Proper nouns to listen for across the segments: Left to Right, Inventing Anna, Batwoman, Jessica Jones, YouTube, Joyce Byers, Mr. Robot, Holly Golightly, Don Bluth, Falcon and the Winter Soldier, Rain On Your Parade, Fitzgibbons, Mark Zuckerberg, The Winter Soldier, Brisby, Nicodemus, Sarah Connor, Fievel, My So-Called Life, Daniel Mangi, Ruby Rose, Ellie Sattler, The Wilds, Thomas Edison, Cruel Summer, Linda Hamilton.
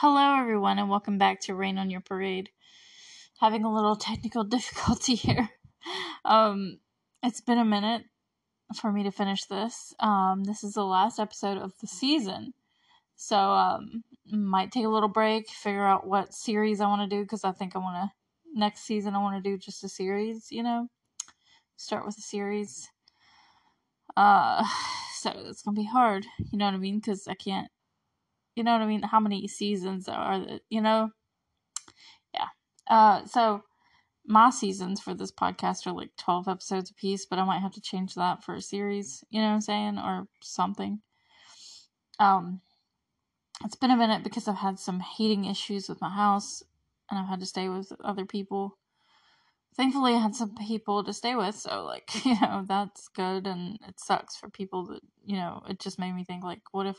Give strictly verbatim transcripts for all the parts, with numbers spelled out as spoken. Hello everyone and welcome back to Rain On Your Parade. Having a little technical difficulty here. Um, it's been a minute for me to finish this. Um, this is the last episode of the season. So, um, might take a little break, figure out what series I want to do, because I think I want to, next season I want to do just a series, you know? Start with a series. Uh, so it's going to be hard, you know what I mean? Because I can't. You know what I mean? How many seasons are there? You know? Yeah. Uh, so, my seasons for this podcast are like twelve episodes a piece, but I might have to change that for a series. You know what I'm saying? Or something. Um, it's been a minute because I've had some heating issues with my house, and I've had to stay with other people. Thankfully, I had some people to stay with, so, like, you know, that's good, and it sucks for people that, you know, it just made me think, like, what if,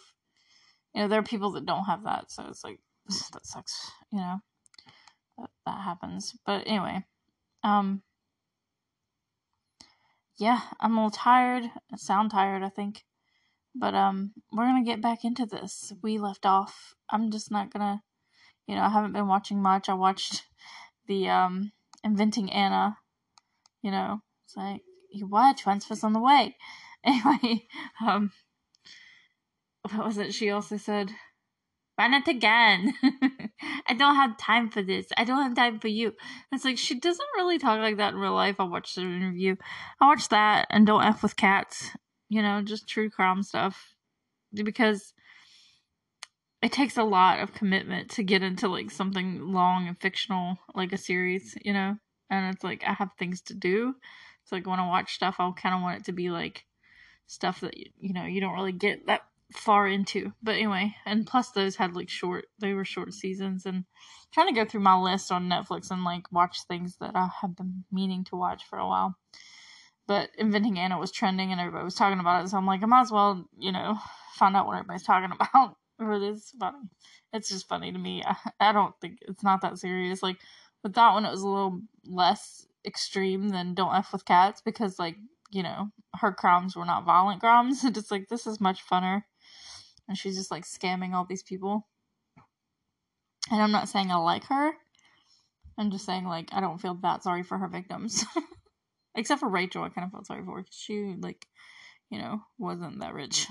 you know, there are people that don't have that, so it's like, that sucks, you know, that, that happens. But anyway, um, yeah, I'm a little tired, I sound tired, I think, but, um, we're gonna get back into this. We left off, I'm just not gonna, you know, I haven't been watching much. I watched the, um, Inventing Anna, you know, it's like, you watch, transfers on the way. Anyway, um, what was it? She also said, why not again? I don't have time for this. I don't have time for you. It's like, she doesn't really talk like that in real life. I watched an interview. I watched that and Don't F with Cats. You know, just true crime stuff. Because it takes a lot of commitment to get into, like, something long and fictional, like a series, you know? And it's like, I have things to do. It's like, when I watch stuff, I'll kind of want it to be, like, stuff that, you know, you don't really get that far into. But anyway, and plus those had like short, they were short seasons, and I'm trying to go through my list on Netflix and like watch things that I have been meaning to watch for a while. But Inventing Anna was trending and everybody was talking about it, so I'm like, I might as well, you know, find out what everybody's talking about. Or this funny. It's just funny to me. I, I don't think it's not that serious. Like with that one, it was a little less extreme than Don't F with Cats, because like, you know, her crimes were not violent crimes. And it's like, this is much funner. And she's just, like, scamming all these people. And I'm not saying I like her. I'm just saying, like, I don't feel that sorry for her victims. Except for Rachel, I kind of felt sorry for her. She, like, you know, wasn't that rich.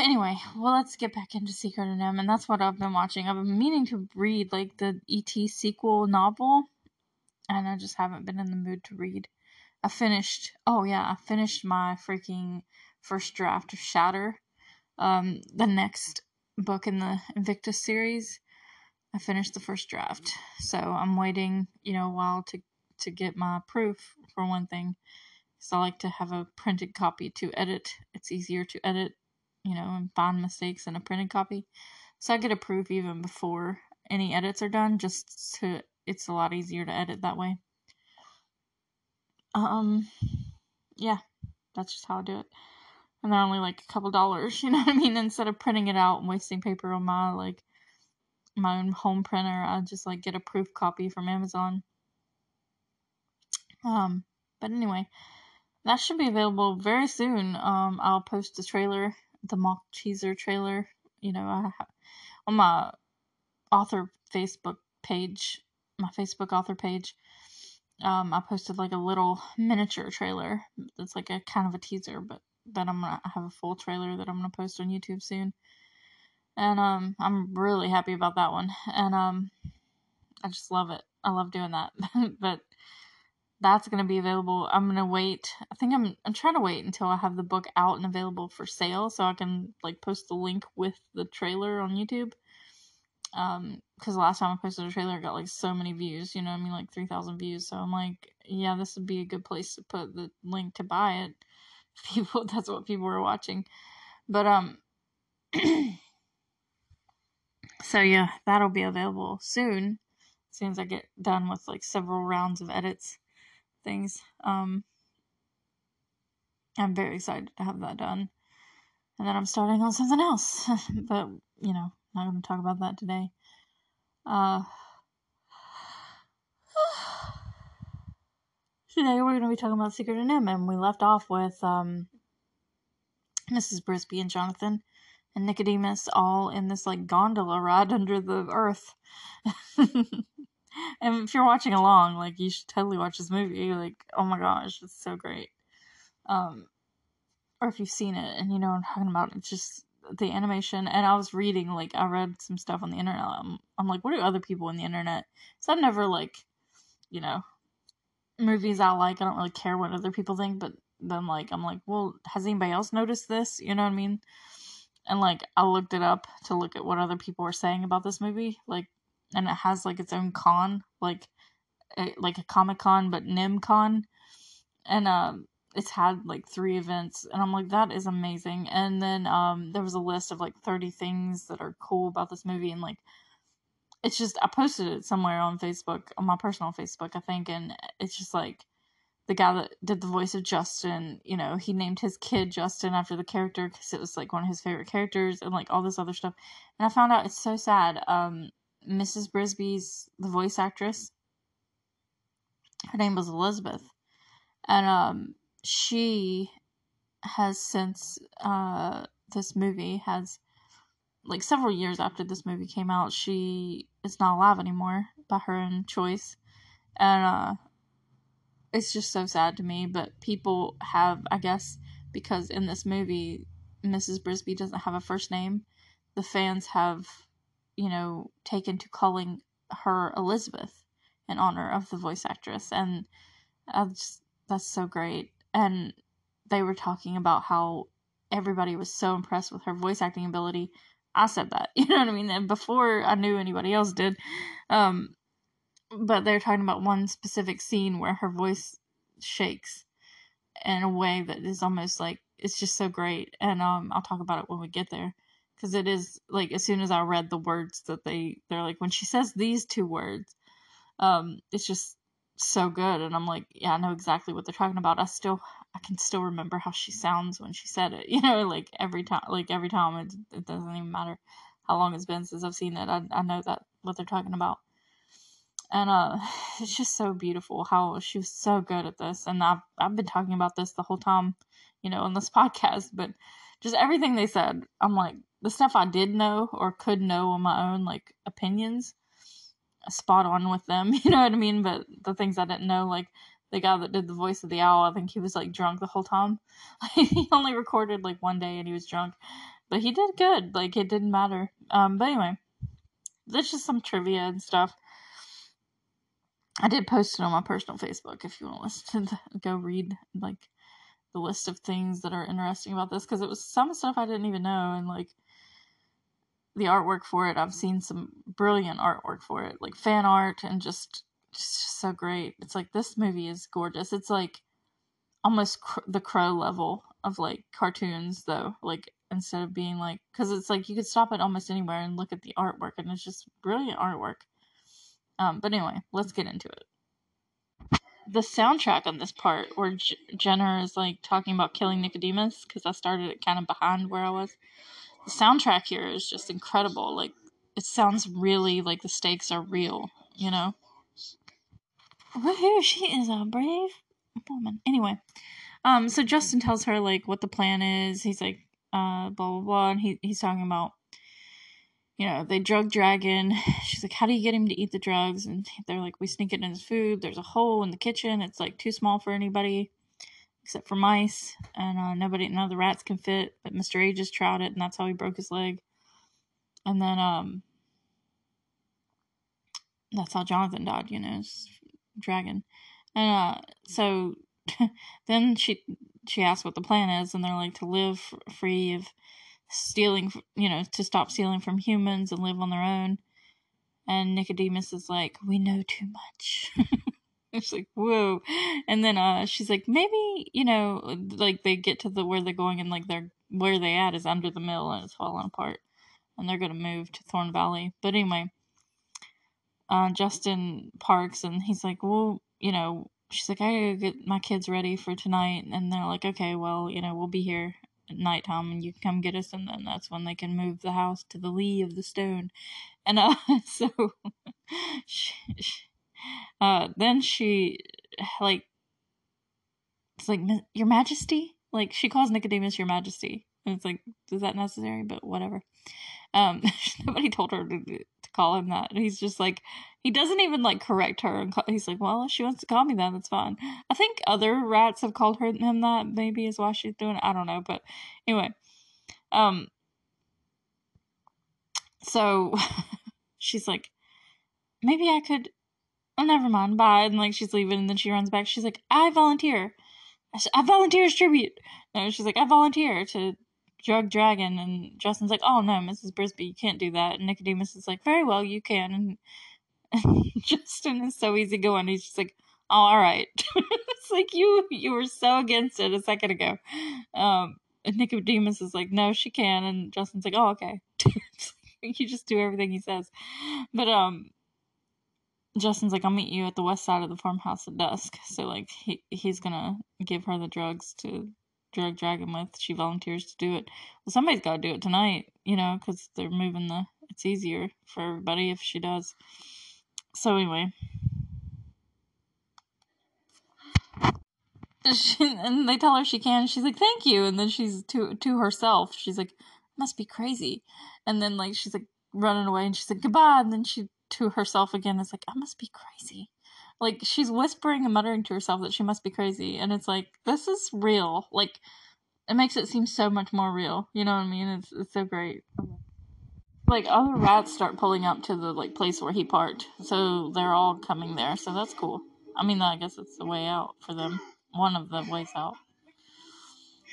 Anyway, well, let's get back into Secret of N I M H. And that's what I've been watching. I've been meaning to read, like, the E T sequel novel. And I just haven't been in the mood to read. I finished... Oh, yeah, I finished my freaking... first draft of Shatter, um, the next book in the Invictus series. I finished the first draft, so I'm waiting, you know, a while to, to get my proof, for one thing, because I like to have a printed copy to edit. It's easier to edit, you know, and find mistakes in a printed copy, so I get a proof even before any edits are done, just to, it's a lot easier to edit that way. Um, yeah, that's just how I do it. And they're only, like, a couple dollars, you know what I mean? Instead of printing it out and wasting paper on my, like, my own home printer, I just, like, get a proof copy from Amazon. Um, but anyway, that should be available very soon. Um, I'll post the trailer, the mock teaser trailer, you know, I have, on my author Facebook page, my Facebook author page. Um, I posted, like, a little miniature trailer that's, like, a kind of a teaser, but that I'm gonna have a full trailer that I'm gonna post on YouTube soon. And, um, I'm really happy about that one. And, um, I just love it. I love doing that. But that's gonna be available. I'm gonna wait. I think I'm, I'm trying to wait until I have the book out and available for sale, so I can, like, post the link with the trailer on YouTube. Um, because last time I posted a trailer, it got, like, so many views. You know what I mean? Like, three thousand views. So I'm like, yeah, this would be a good place to put the link to buy it. People, that's what people were watching. But, um, so yeah, that'll be available soon. As soon as I get done with, like, several rounds of edits, things. Um, I'm very excited to have that done. And then I'm starting on something else. But, you know, not going to talk about that today. Uh, Today we're going to be talking about Secret of N I M H, and we left off with um, Missus Brisby and Jonathan and Nicodemus all in this like gondola ride under the earth. And if you're watching along, like, you should totally watch this movie. Like, oh my gosh, it's so great. Um, or if you've seen it and you know what I'm talking about, it's just the animation. And I was reading, like, I read some stuff on the internet. I'm, I'm like, what do other people on the internet? So I've never, like, you know, movies I like, I don't really care what other people think. But then, like, I'm like, well, has anybody else noticed this? You know what I mean? And, like, I looked it up to look at what other people were saying about this movie. Like, and it has, like, its own con, like, a, like a Comic-Con, but Nimcon. And um, it's had, like, three events. And I'm like, that is amazing. And then um, there was a list of, like, thirty things that are cool about this movie. And, like, it's just, I posted it somewhere on Facebook, on my personal Facebook, I think. And it's just, like, the guy that did the voice of Justin, you know, he named his kid Justin after the character because it was, like, one of his favorite characters and, like, all this other stuff. And I found out, it's so sad, um... Missus Brisby's, the voice actress, her name was Elizabeth, and um, she has since uh, this movie has, like, several years after this movie came out, she is not alive anymore by her own choice, and uh, it's just so sad to me. But people have, I guess, because in this movie, Missus Brisby doesn't have a first name, the fans have, you know, taken to calling her Elizabeth in honor of the voice actress. And I just, that's so great. And they were talking about how everybody was so impressed with her voice acting ability. I said that, you know what I mean? And before I knew anybody else did. Um, but they're talking about one specific scene where her voice shakes in a way that is almost like, it's just so great. And um, I'll talk about it when we get there. Because it is, like, as soon as I read the words that they, they're like, when she says these two words, um, it's just so good. And I'm like, yeah, I know exactly what they're talking about. I still, I can still remember how she sounds when she said it. You know, like, every time, like, every time, it, it doesn't even matter how long it's been since I've seen it. I, I know that, what they're talking about. And uh, it's just so beautiful how she was so good at this. And I've, I've been talking about this the whole time, you know, on this podcast. But just everything they said, I'm like, the stuff I did know or could know on my own, like, opinions, spot on with them, you know what I mean? But the things I didn't know, like, the guy that did the voice of the owl, I think he was, like, drunk the whole time. Like, he only recorded, like, one day and he was drunk. But he did good. Like, it didn't matter. Um, but anyway, that's just some trivia and stuff. I did post it on my personal Facebook if you want to listen to that. Go read, like, the list of things that are interesting about this. Because it was some stuff I didn't even know. And, like, the artwork for it, I've seen some brilliant artwork for it, like fan art, and just, just so great. It's like, this movie is gorgeous. It's like almost cr- the Crow level of, like, cartoons, though. Like, instead of being like, because it's like you could stop at almost anywhere and look at the artwork, and it's just brilliant artwork. Um, but anyway, let's get into it. The soundtrack on this part, where J- Jenner is, like, talking about killing Nicodemus, because I started it kind of behind where I was. The soundtrack here is just incredible. Like, it sounds really like the stakes are real, you know? Woohoo, she is a brave woman. Anyway, um, so Justin tells her, like, what the plan is. He's like, uh, blah, blah, blah. And he, he's talking about, you know, they drug Dragon. She's like, how do you get him to eat the drugs? And they're like, we sneak it in his food. There's a hole in the kitchen. It's, like, too small for anybody. Except for mice, and uh, nobody, none of the rats can fit, but Mister A just tried it, and that's how he broke his leg. And then, um, that's how Jonathan died, you know, Dragon. And, uh, so, then she, she asked what the plan is, and they're like, to live free of stealing, you know, to stop stealing from humans and live on their own. And Nicodemus is like, we know too much. It's like, whoa. And then uh, she's like, maybe, you know, like, they get to the where they're going, and, like, they're where they at is under the mill, and it's falling apart, and they're going to move to Thorn Valley. But anyway, uh, Justin parks, and he's like, well, you know, she's like, I gotta get my kids ready for tonight. And they're like, okay, well, you know, we'll be here at nighttime, and you can come get us. And then that's when they can move the house to the lee of the stone. And uh, so she, she Uh, then she, like, it's like, Your Majesty? Like, she calls Nicodemus Your Majesty. And it's like, is that necessary? But whatever. Um, nobody told her to, to call him that. And he's just like, he doesn't even like correct her. And call, he's like, well, if she wants to call me that, that's fine. I think other rats have called her him that. Maybe is why she's doing it. I don't know. But anyway, um, so she's like, maybe I could, oh, never mind. Bye. And like, she's leaving and then she runs back. She's like, I volunteer. I volunteer as tribute. No, she's like, I volunteer to drug Dragon. And Justin's like, oh no, Missus Brisby, you can't do that. And Nicodemus is like, very well, you can. And, and Justin is so easygoing. He's just like, oh, all right. It's like, you you were so against it a second ago. Um, and Nicodemus is like, no, she can. And Justin's like, oh, okay. You just do everything he says. But um, Justin's like, I'll meet you at the west side of the farmhouse at dusk. So like, he he's gonna give her the drugs to drug Dragon with. She volunteers to do it. Well, somebody's gotta do it tonight, you know, because they're moving the. It's easier for everybody if she does. So anyway, she, and they tell her she can. She's like, thank you. And then she's to to herself. She's like, must be crazy. And then like, she's like running away, and she's like, goodbye. And then she. To herself again is like, I must be crazy. Like, she's whispering and muttering to herself that she must be crazy, and it's like, this is real. Like, it makes it seem so much more real, you know what I mean? It's, it's so great. Like, other rats start pulling up to the like place where he parked, so they're all coming there, so that's cool. I mean, I guess it's the way out for them, one of the ways out.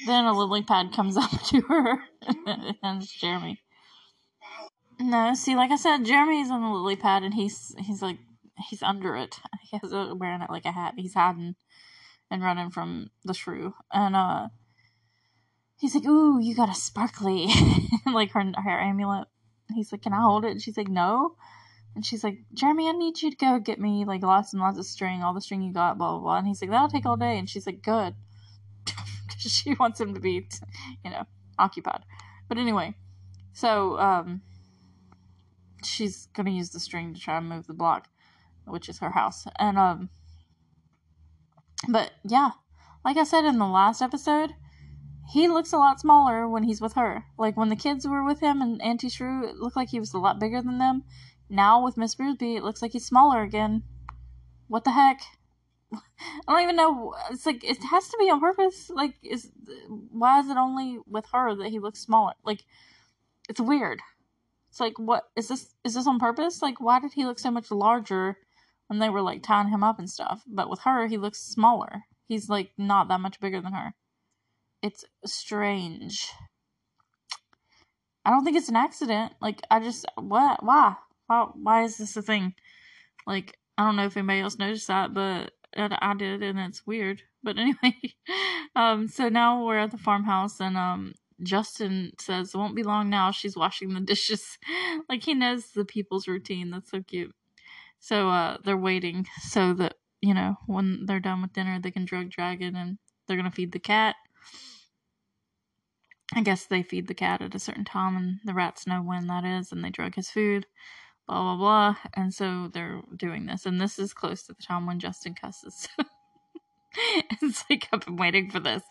Then a lily pad comes up to her and it's Jeremy. No, see, like I said, Jeremy's on the lily pad, and he's, he's like, he's under it. He's wearing it like a hat. He's hiding and running from the shrew. And, uh, he's like, ooh, you got a sparkly, like her, her amulet. He's like, can I hold it? And she's like, no. And she's like, Jeremy, I need you to go get me, like, lots and lots of string, all the string you got, blah, blah, blah. And he's like, that'll take all day. And she's like, good. She wants him to be, you know, occupied. But anyway, so, um... she's gonna use the string to try and move the block, which is her house. And um but yeah, like I said in the last episode, he looks a lot smaller when he's with her. Like, when the kids were with him and Auntie Shrew, it looked like he was a lot bigger than them. Now with Miss Brisby, it looks like he's smaller again. What the heck? I don't even know. It's like, it has to be on purpose. Like, is why is it only with her that he looks smaller? Like, it's weird. It's like, what, is this, is this on purpose? Like, why did he look so much larger when they were, like, tying him up and stuff? But with her, he looks smaller. He's, like, not that much bigger than her. It's strange. I don't think it's an accident. Like, I just, what, why? Why, why is this a thing? Like, I don't know if anybody else noticed that, but I did, and it's weird. But anyway, um, so now we're at the farmhouse, and, um, Justin says, it won't be long now, she's washing the dishes. Like, he knows the people's routine. That's so cute. So, uh, they're waiting so that, you know, when they're done with dinner, they can drug Dragon, and they're gonna feed the cat. I guess they feed the cat at a certain time, and the rats know when that is, and they drug his food, blah, blah, blah. And so they're doing this, and this is close to the time when Justin cusses. It's like, I've been waiting for this.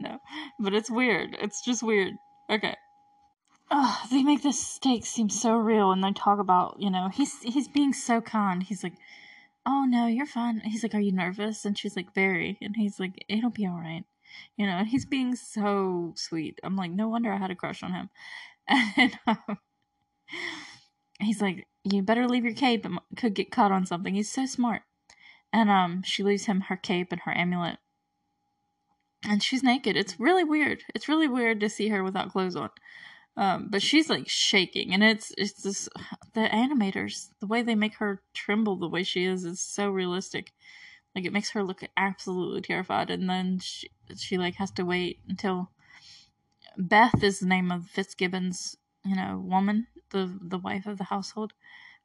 No, but it's weird. It's just weird. Okay. Oh, they make this steak seem so real, and they talk about, you know, he's he's being so kind. He's like, oh no, you're fine. He's like, are you nervous? And she's like, very. And he's like, it'll be all right. You know, and he's being so sweet. I'm like, no wonder I had a crush on him. And um, he's like, you better leave your cape. It could get caught on something. He's so smart. And um, she leaves him her cape and her amulet. And she's naked. It's really weird. It's really weird to see her without clothes on. Um, but she's like shaking. And it's it's this, the animators, the way they make her tremble the way she is, is so realistic. Like, it makes her look absolutely terrified. And then she, she like has to wait until Beth is the name of Fitzgibbon's, you know, woman, the, the wife of the household.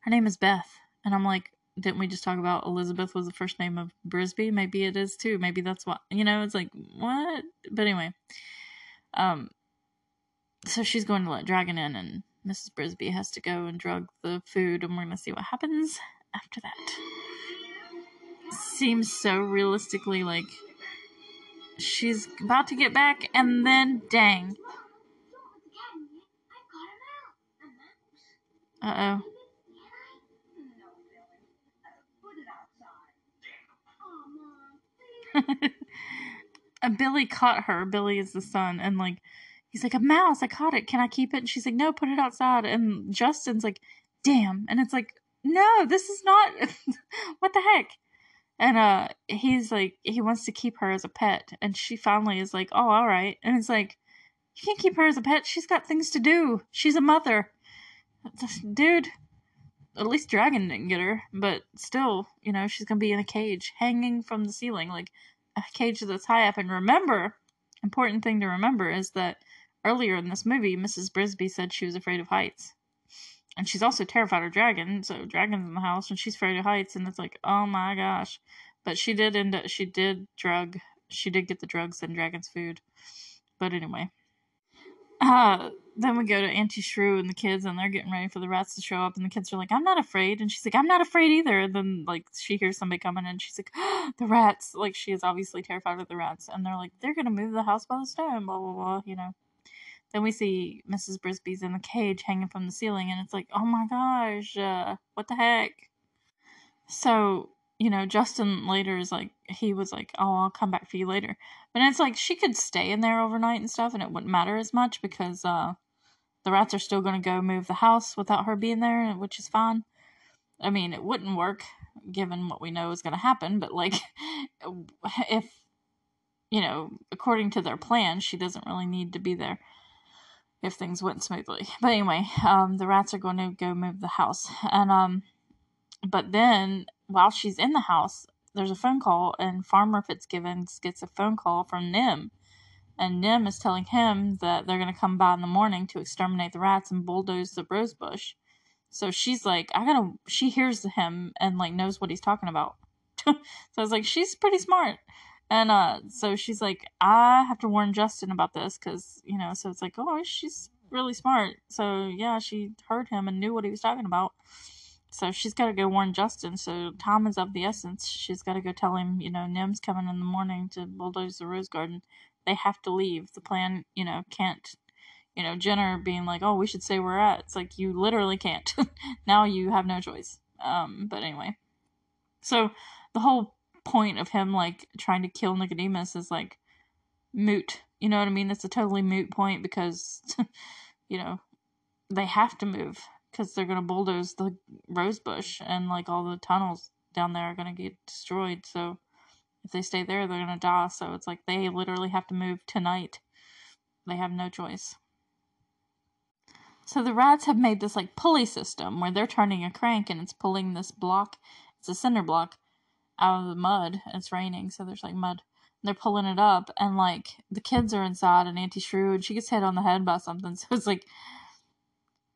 Her name is Beth. And I'm like, didn't we just talk about Elizabeth was the first name of Brisby? Maybe it is too. Maybe that's why, you know, it's like, what? But anyway, um, so she's going to let Dragon in, and Missus Brisby has to go and drug the food, and we're going to see what happens after that. Seems so realistically like she's about to get back, and then dang, Uh-oh. Billy caught her. Billy is the son. And, like, he's like, a mouse. I caught it. Can I keep it? And she's like, no, put it outside. And Justin's like, damn. And it's like, no, this is not. What the heck? And uh, he's like, he wants to keep her as a pet. And she finally is like, oh, all right. And it's like, you can't keep her as a pet. She's got things to do. She's a mother. Dude, at least Dragon didn't get her. But still, you know, she's going to be in a cage hanging from the ceiling. Like, a cage that's high up. And remember, important thing to remember is that earlier in this movie, Missus Brisby said she was afraid of heights. And she's also terrified of dragon, so dragon's in the house, and she's afraid of heights, and it's like, oh my gosh. But she did end up, she did drug, she did get the drugs and dragon's food. But anyway. Uh, then we go to Auntie Shrew and the kids, and they're getting ready for the rats to show up, and the kids are like, I'm not afraid, and she's like, I'm not afraid either, and then, like, she hears somebody coming, and she's like, oh, the rats, like, she is obviously terrified of the rats, and they're like, they're gonna move the house by the stone, blah, blah, blah, you know. Then we see Missus Brisby's in the cage hanging from the ceiling, and it's like, oh my gosh, uh, what the heck? So, you know, Justin later is like, he was like, oh, I'll come back for you later. But it's like, she could stay in there overnight and stuff, and it wouldn't matter as much because uh, the rats are still going to go move the house without her being there, which is fine. I mean, it wouldn't work given what we know is going to happen, but, like, if, you know, according to their plan, she doesn't really need to be there if things went smoothly. But anyway, um, the rats are going to go move the house. And um, but then, while she's in the house, there's a phone call, and Farmer Fitzgibbons gets a phone call from Nim. And Nim is telling him that they're going to come by in the morning to exterminate the rats and bulldoze the rose bush. So she's like, I gotta, she hears him and, like, knows what he's talking about. So I was like, she's pretty smart. And uh, so she's like, I have to warn Justin about this because, you know, so it's like, oh, she's really smart. So yeah, she heard him and knew what he was talking about. So she's got to go warn Justin. So time is of the essence. She's got to go tell him, you know, Nim's coming in the morning to bulldoze the rose garden. They have to leave. The plan, you know, can't, you know, Jenner being like, oh, we should say we're at. It's like, you literally can't. Now you have no choice. Um, but anyway. So the whole point of him, like, trying to kill Nicodemus is, like, moot. You know what I mean? It's a totally moot point because, you know, they have to move. Because they're going to bulldoze the rose bush. And, like, all the tunnels down there are going to get destroyed. So, if they stay there, they're going to die. So, it's like they literally have to move tonight. They have no choice. So, the rats have made this, like, pulley system. Where they're turning a crank and it's pulling this block. It's a cinder block out of the mud. It's raining. So, there's, like, mud. And they're pulling it up. And, like, the kids are inside. And Auntie Shrew. And she gets hit on the head by something. So, it's like...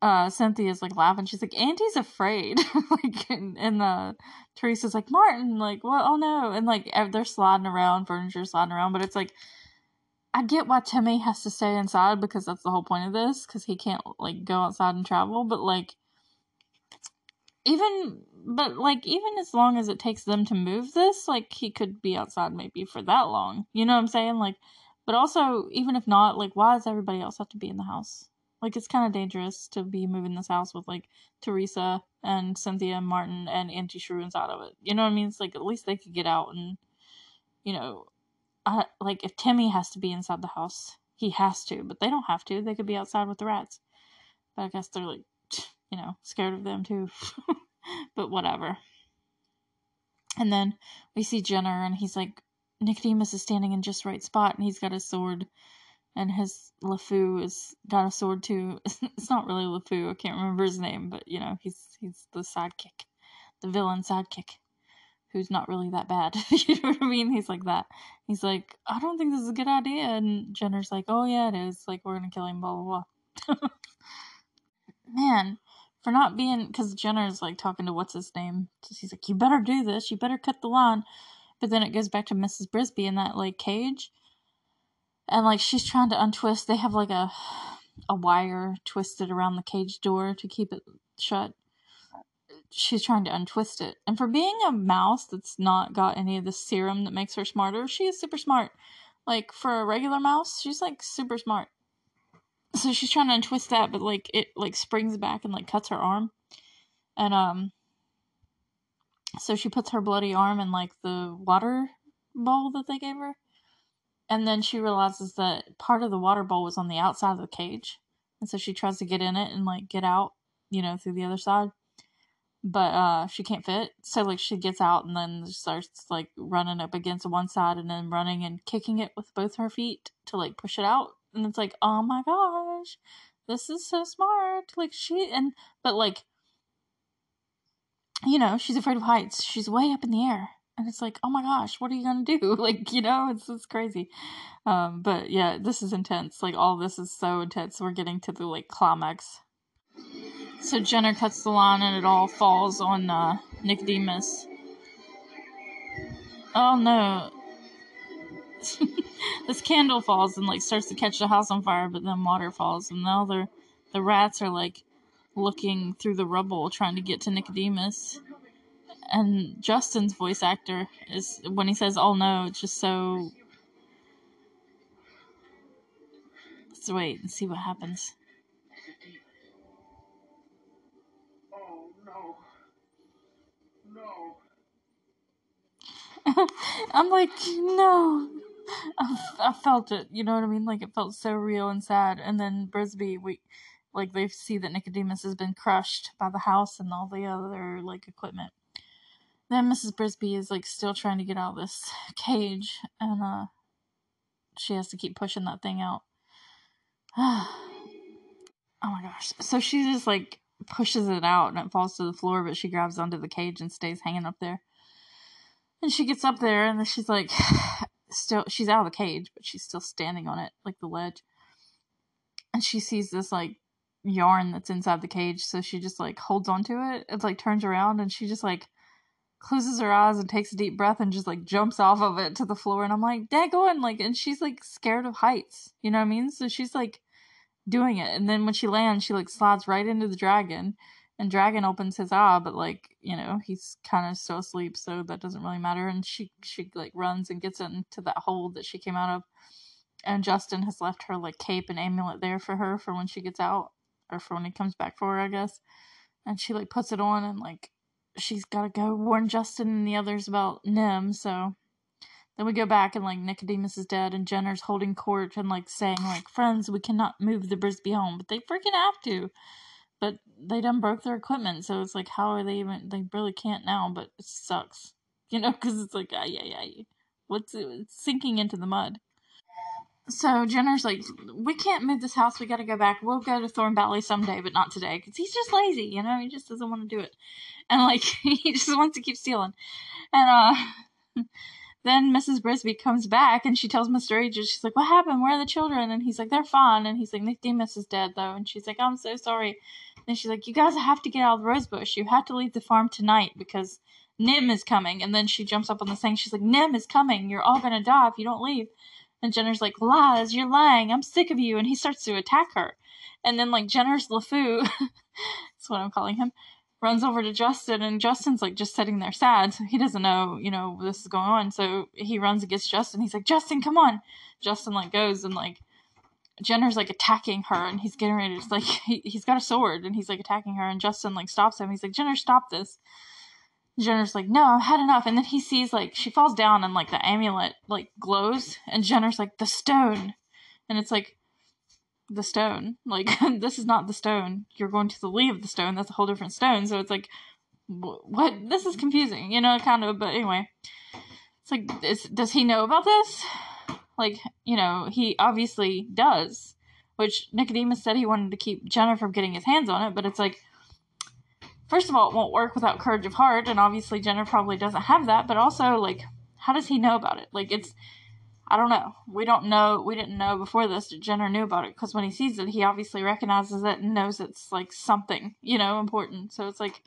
Uh, Cynthia's, like, laughing. She's like, Auntie's afraid. Like, and, and uh, Teresa's like, Martin, like, what? Oh, no. And, like, they're sliding around, furniture sliding around. But it's like, I get why Timmy has to stay inside because that's the whole point of this. Because he can't, like, go outside and travel. But, like, even, but, like, even as long as it takes them to move this, like, he could be outside maybe for that long. You know what I'm saying? Like, but also, even if not, like, why does everybody else have to be in the house? Like, it's kind of dangerous to be moving this house with, like, Teresa and Cynthia and Martin and Auntie Shrew inside of it. You know what I mean? It's like, at least they could get out and, you know, uh, like, if Timmy has to be inside the house, he has to. But they don't have to. They could be outside with the rats. But I guess they're, like, you know, scared of them, too. But whatever. And then we see Jenner, and he's like, Nicodemus is standing in just the right spot, and he's got his sword. And his LeFou has got a sword too. It's not really LeFou. I can't remember his name. But, you know, he's he's the sidekick. The villain sidekick. Who's not really that bad. You know what I mean? He's like that. He's like, I don't think this is a good idea. And Jenner's like, oh yeah, it is. Like, we're going to kill him, blah, blah, blah. Man, for not being... Because Jenner's, like, talking to what's his name. He's like, you better do this. You better cut the line. But then it goes back to Missus Brisby in that, like, cage. And, like, she's trying to untwist. They have, like, a a wire twisted around the cage door to keep it shut. She's trying to untwist it. And for being a mouse that's not got any of the serum that makes her smarter, she is super smart. Like, for a regular mouse, she's, like, super smart. so she's trying to untwist that, but like it like springs back and like cuts her arm, and um so she puts her bloody arm in like the water bowl that they gave her, and then she realizes that part of the water bowl was on the outside of the cage, and so she tries to get in it and like get out, you know, through the other side, but uh she can't fit, so like she gets out and then starts like running up against one side and then running and kicking it with both her feet to like push it out. And it's like, oh my gosh, this is so smart. Like she, and, but like, you know, she's afraid of heights. She's way up in the air. And it's like, oh my gosh, what are you going to do? Like, you know, it's, it's crazy. Um, but yeah, this is intense. Like all this is so intense. We're getting to the like climax. So Jenner cuts the line and it all falls on uh, Nicodemus. Oh no. This candle falls and like starts to catch the house on fire, but then water falls, and now the the rats are like looking through the rubble trying to get to Nicodemus. And Justin's voice actor is, when he says "oh no," it's just so. Let's wait and see what happens. Oh no! No! I'm like, no. I felt it, you know what I mean? Like, it felt so real and sad. And then Brisby, we, like, they see that Nicodemus has been crushed by the house and all the other, like, equipment. Then Missus Brisby is, like, still trying to get out of this cage, and, uh, she has to keep pushing that thing out. Oh my gosh. So she just, like, pushes it out, and it falls to the floor, but she grabs onto the cage and stays hanging up there. And she gets up there, and then she's like... still she's out of the cage, but she's still standing on it, like the ledge, and she sees this like yarn that's inside the cage, so she just like holds onto it. It like turns around and she just like closes her eyes and takes a deep breath and just like jumps off of it to the floor. And I'm like, daggone, like, and she's like scared of heights, you know what I mean? So she's like doing it, and then when she lands, she like slides right into the dragon, and dragon opens his eye, but like, you know, he's kind of still asleep, so that doesn't really matter. And she, she like runs and gets into that hole that she came out of. And Justin has left her like cape and amulet there for her for when she gets out, or for when he comes back for her, I guess. And she like puts it on, and like, she's gotta go warn Justin and the others about Nim. So then we go back, and like Nicodemus is dead, and Jenner's holding court and like saying like, friends, we cannot move the Brisby home, but they freaking have to. But they done broke their equipment, so it's like, how are they even... They really can't now, but it sucks. You know, because it's like, ay, ay, ay. What's it? It's sinking into the mud. So Jenner's like, we can't move this house. We got to go back. We'll go to Thorn Valley someday, but not today. Because he's just lazy, you know? He just doesn't want to do it. And, like, he just wants to keep stealing. And, uh... Then Missus Brisby comes back, and she tells Mister Aegis, she's like, what happened? Where are the children? And he's like, they're fine. And he's like, Nicodemus is dead, though. And she's like, I'm so sorry. And she's like, you guys have to get out of the rosebush. You have to leave the farm tonight because Nim is coming. And then she jumps up on the thing. She's like, Nim is coming. You're all going to die if you don't leave. And Jenner's like, lies, you're lying. I'm sick of you. And he starts to attack her. And then, like, Jenner's LeFou, that's what I'm calling him, runs over to Justin, and Justin's like just sitting there sad, so he doesn't know, you know, this is going on. So he runs against Justin. He's like, Justin, come on. Justin like goes, and like Jenner's like attacking her, and he's getting ready to, like, he, he's got a sword, and he's like attacking her, and Justin like stops him. He's like, Jenner, stop this. Jenner's like, no, I've had enough. And then he sees like she falls down, and like the amulet like glows, and Jenner's like, the stone. And it's like, the stone, like, this is not the stone, you're going to the lee of the stone, that's a whole different stone. So it's like, what, this is confusing, you know, kind of. But anyway, it's like, is, does he know about this? Like, you know, he obviously does, which Nicodemus said he wanted to keep Jenner from getting his hands on it, but it's like, first of all, it won't work without courage of heart, and obviously Jenner probably doesn't have that, but also, like, how does he know about it? Like, it's, I don't know. We don't know. We didn't know before this that Jenner knew about it, because when he sees it, he obviously recognizes it and knows it's, like, something, you know, important. So it's like,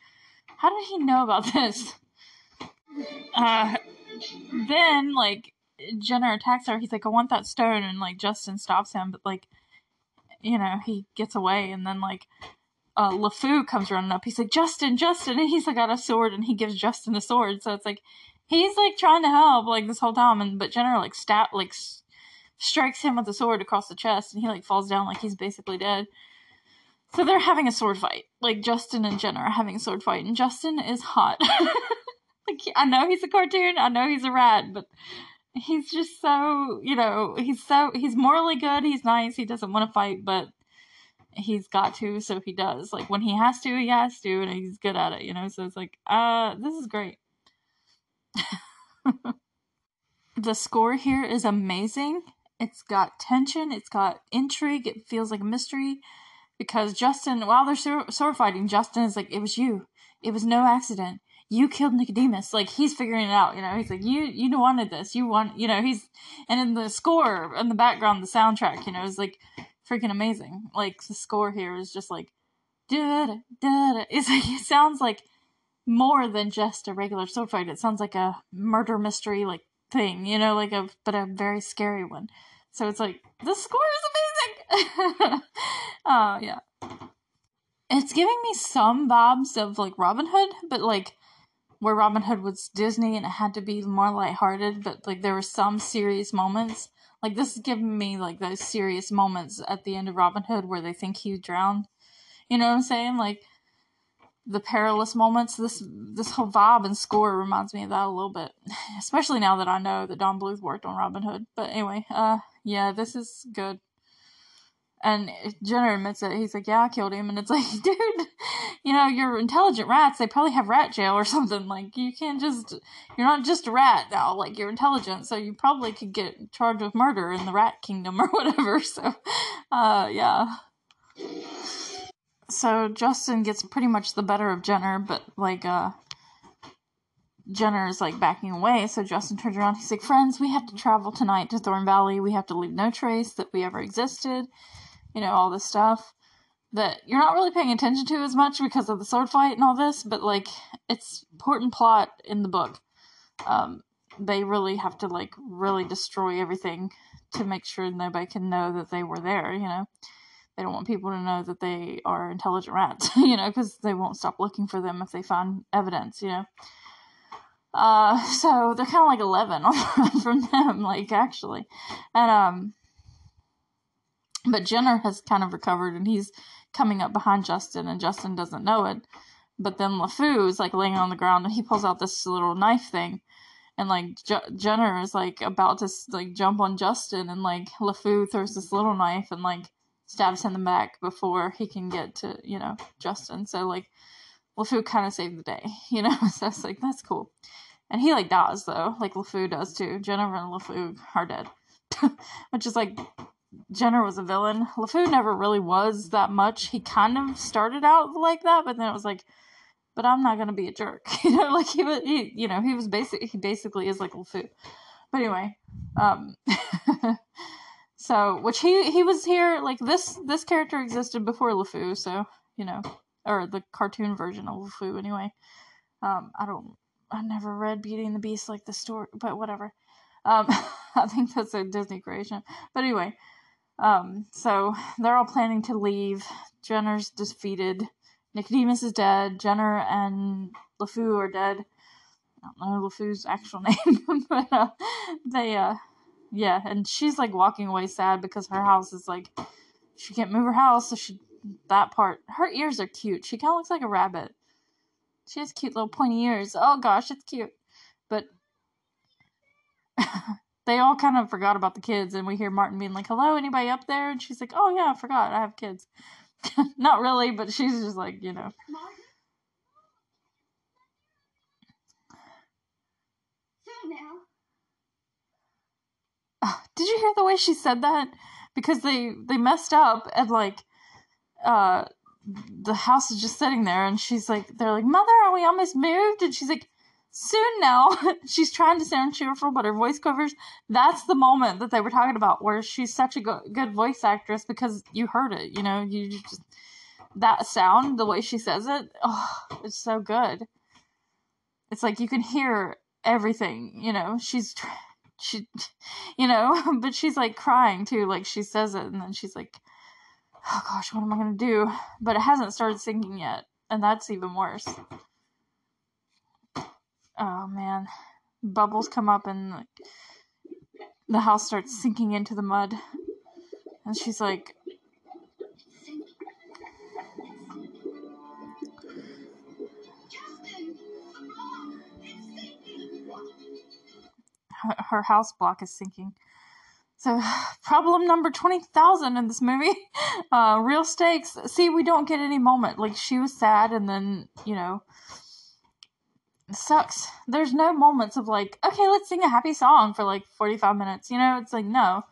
how did he know about this? Uh, then, like, Jenner attacks her. He's like, I want that stone. And, like, Justin stops him. But, like, you know, he gets away. And then, like, uh, LeFou comes running up. He's like, Justin, Justin. And he's like, got a sword. And he gives Justin the sword. So it's like, he's, like, trying to help, like, this whole time, and but Jenner, like, stab, like, strikes him with a sword across the chest, and he, like, falls down like he's basically dead. So they're having a sword fight. Like, Justin and Jenna are having a sword fight, and Justin is hot. Like, I know he's a cartoon, I know he's a rat, but he's just so, you know, he's so, he's morally good, he's nice, he doesn't want to fight, but he's got to, so he does. Like, when he has to, he has to, and he's good at it, you know? So it's like, uh, this is great. The score here is amazing. It's got tension, it's got intrigue, it feels like a mystery, because Justin, while they're sword fighting, Justin is like, it was you. It was no accident. You killed Nicodemus. Like, he's figuring it out, you know? He's like, you you wanted this. You want, you know, he's, and in the score, in the background, the soundtrack, you know, is like, freaking amazing. Like, the score here is just like, da-da, da-da. It's like, it sounds like more than just a regular sword fight. It sounds like a murder mystery, like, thing, you know, like a, but a very scary one. So it's like, the score is amazing! Oh, uh, yeah. It's giving me some vibes of, like, Robin Hood, but, like, where Robin Hood was Disney and it had to be more lighthearted, but, like, there were some serious moments. Like, this is giving me, like, those serious moments at the end of Robin Hood where they think he drowned. You know what I'm saying? Like, the perilous moments, this this whole vibe and score reminds me of that a little bit. Especially now that I know that Don Bluth worked on Robin Hood. But anyway, uh, yeah, this is good. And Jenner admits it. He's like, yeah, I killed him. And it's like, dude, you know, you're intelligent rats. They probably have rat jail or something. Like, you can't just, you're not just a rat now. Like, you're intelligent. So you probably could get charged with murder in the rat kingdom or whatever. So, uh, yeah. So Justin gets pretty much the better of Jenner, but, like, uh, Jenner is, like, backing away, so Justin turns around, he's like, friends, we have to travel tonight to Thorn Valley, we have to leave no trace that we ever existed, you know, all this stuff that you're not really paying attention to as much because of the sword fight and all this, but, like, it's important plot in the book. Um, they really have to, like, really destroy everything to make sure nobody can know that they were there, you know? They don't want people to know that they are intelligent rats, you know, because they won't stop looking for them if they find evidence, you know. Uh, so they're kind of like eleven from them, like, actually. And, um, but Jenner has kind of recovered, and he's coming up behind Justin, and Justin doesn't know it. But then LeFou is, like, laying on the ground, and he pulls out this little knife thing. And, like, J- Jenner is, like, about to, like, jump on Justin, and, like, LeFou throws this little knife, and, like, stabs him in the back before he can get to, you know, Justin. So, like, LeFou kind of saved the day, you know? So it's like, that's cool. And he, like, dies, though. Like, LeFou does, too. Jennifer and LeFou are dead. Which is, like, Jenner was a villain. LeFou never really was that much. He kind of started out like that, but then it was like, but I'm not going to be a jerk. You know, like, he was, he, you know, he was basic. He basically is like LeFou. But anyway, um... So, which he, he was here, like, this, this character existed before LeFou, so, you know, or the cartoon version of LeFou, anyway. Um, I don't, I never read Beauty and the Beast, like, the story, but whatever. Um, I think that's a Disney creation. But anyway, um, so, they're all planning to leave. Jenner's defeated. Nicodemus is dead. Jenner and LeFou are dead. I don't know LeFou's actual name, but, uh, they, uh, yeah, and she's, like, walking away sad because her house is, like, she can't move her house, so she, that part, her ears are cute. She kind of looks like a rabbit. She has cute little pointy ears. Oh, gosh, it's cute. But they all kind of forgot about the kids, and we hear Martin being like, hello, anybody up there? And she's like, oh, yeah, I forgot. I have kids. Not really, but she's just like, you know. Martin? So now. Did you hear the way she said that? Because they, they messed up and, like, uh, the house is just sitting there and she's like, they're like, Mother, are we almost moved? And she's like, soon now. She's trying to sound cheerful, but her voice quivers. That's the moment that they were talking about where she's such a go- good voice actress because you heard it, you know, you just, that sound, the way she says it, oh, it's so good. It's like you can hear everything, you know, she's tr- she, you know, but she's, like, crying, too, like, she says it, and then she's like, oh, gosh, what am I gonna do? But it hasn't started singing yet, and that's even worse. Oh, man. Bubbles come up, and, like, the house starts sinking into the mud. And she's like, her house block is sinking. So problem number twenty thousand in this movie, uh, real stakes. See, we don't get any moment. Like, she was sad and then, you know, it sucks. There's no moments of like, okay, let's sing a happy song for like forty-five minutes. You know, it's like, no,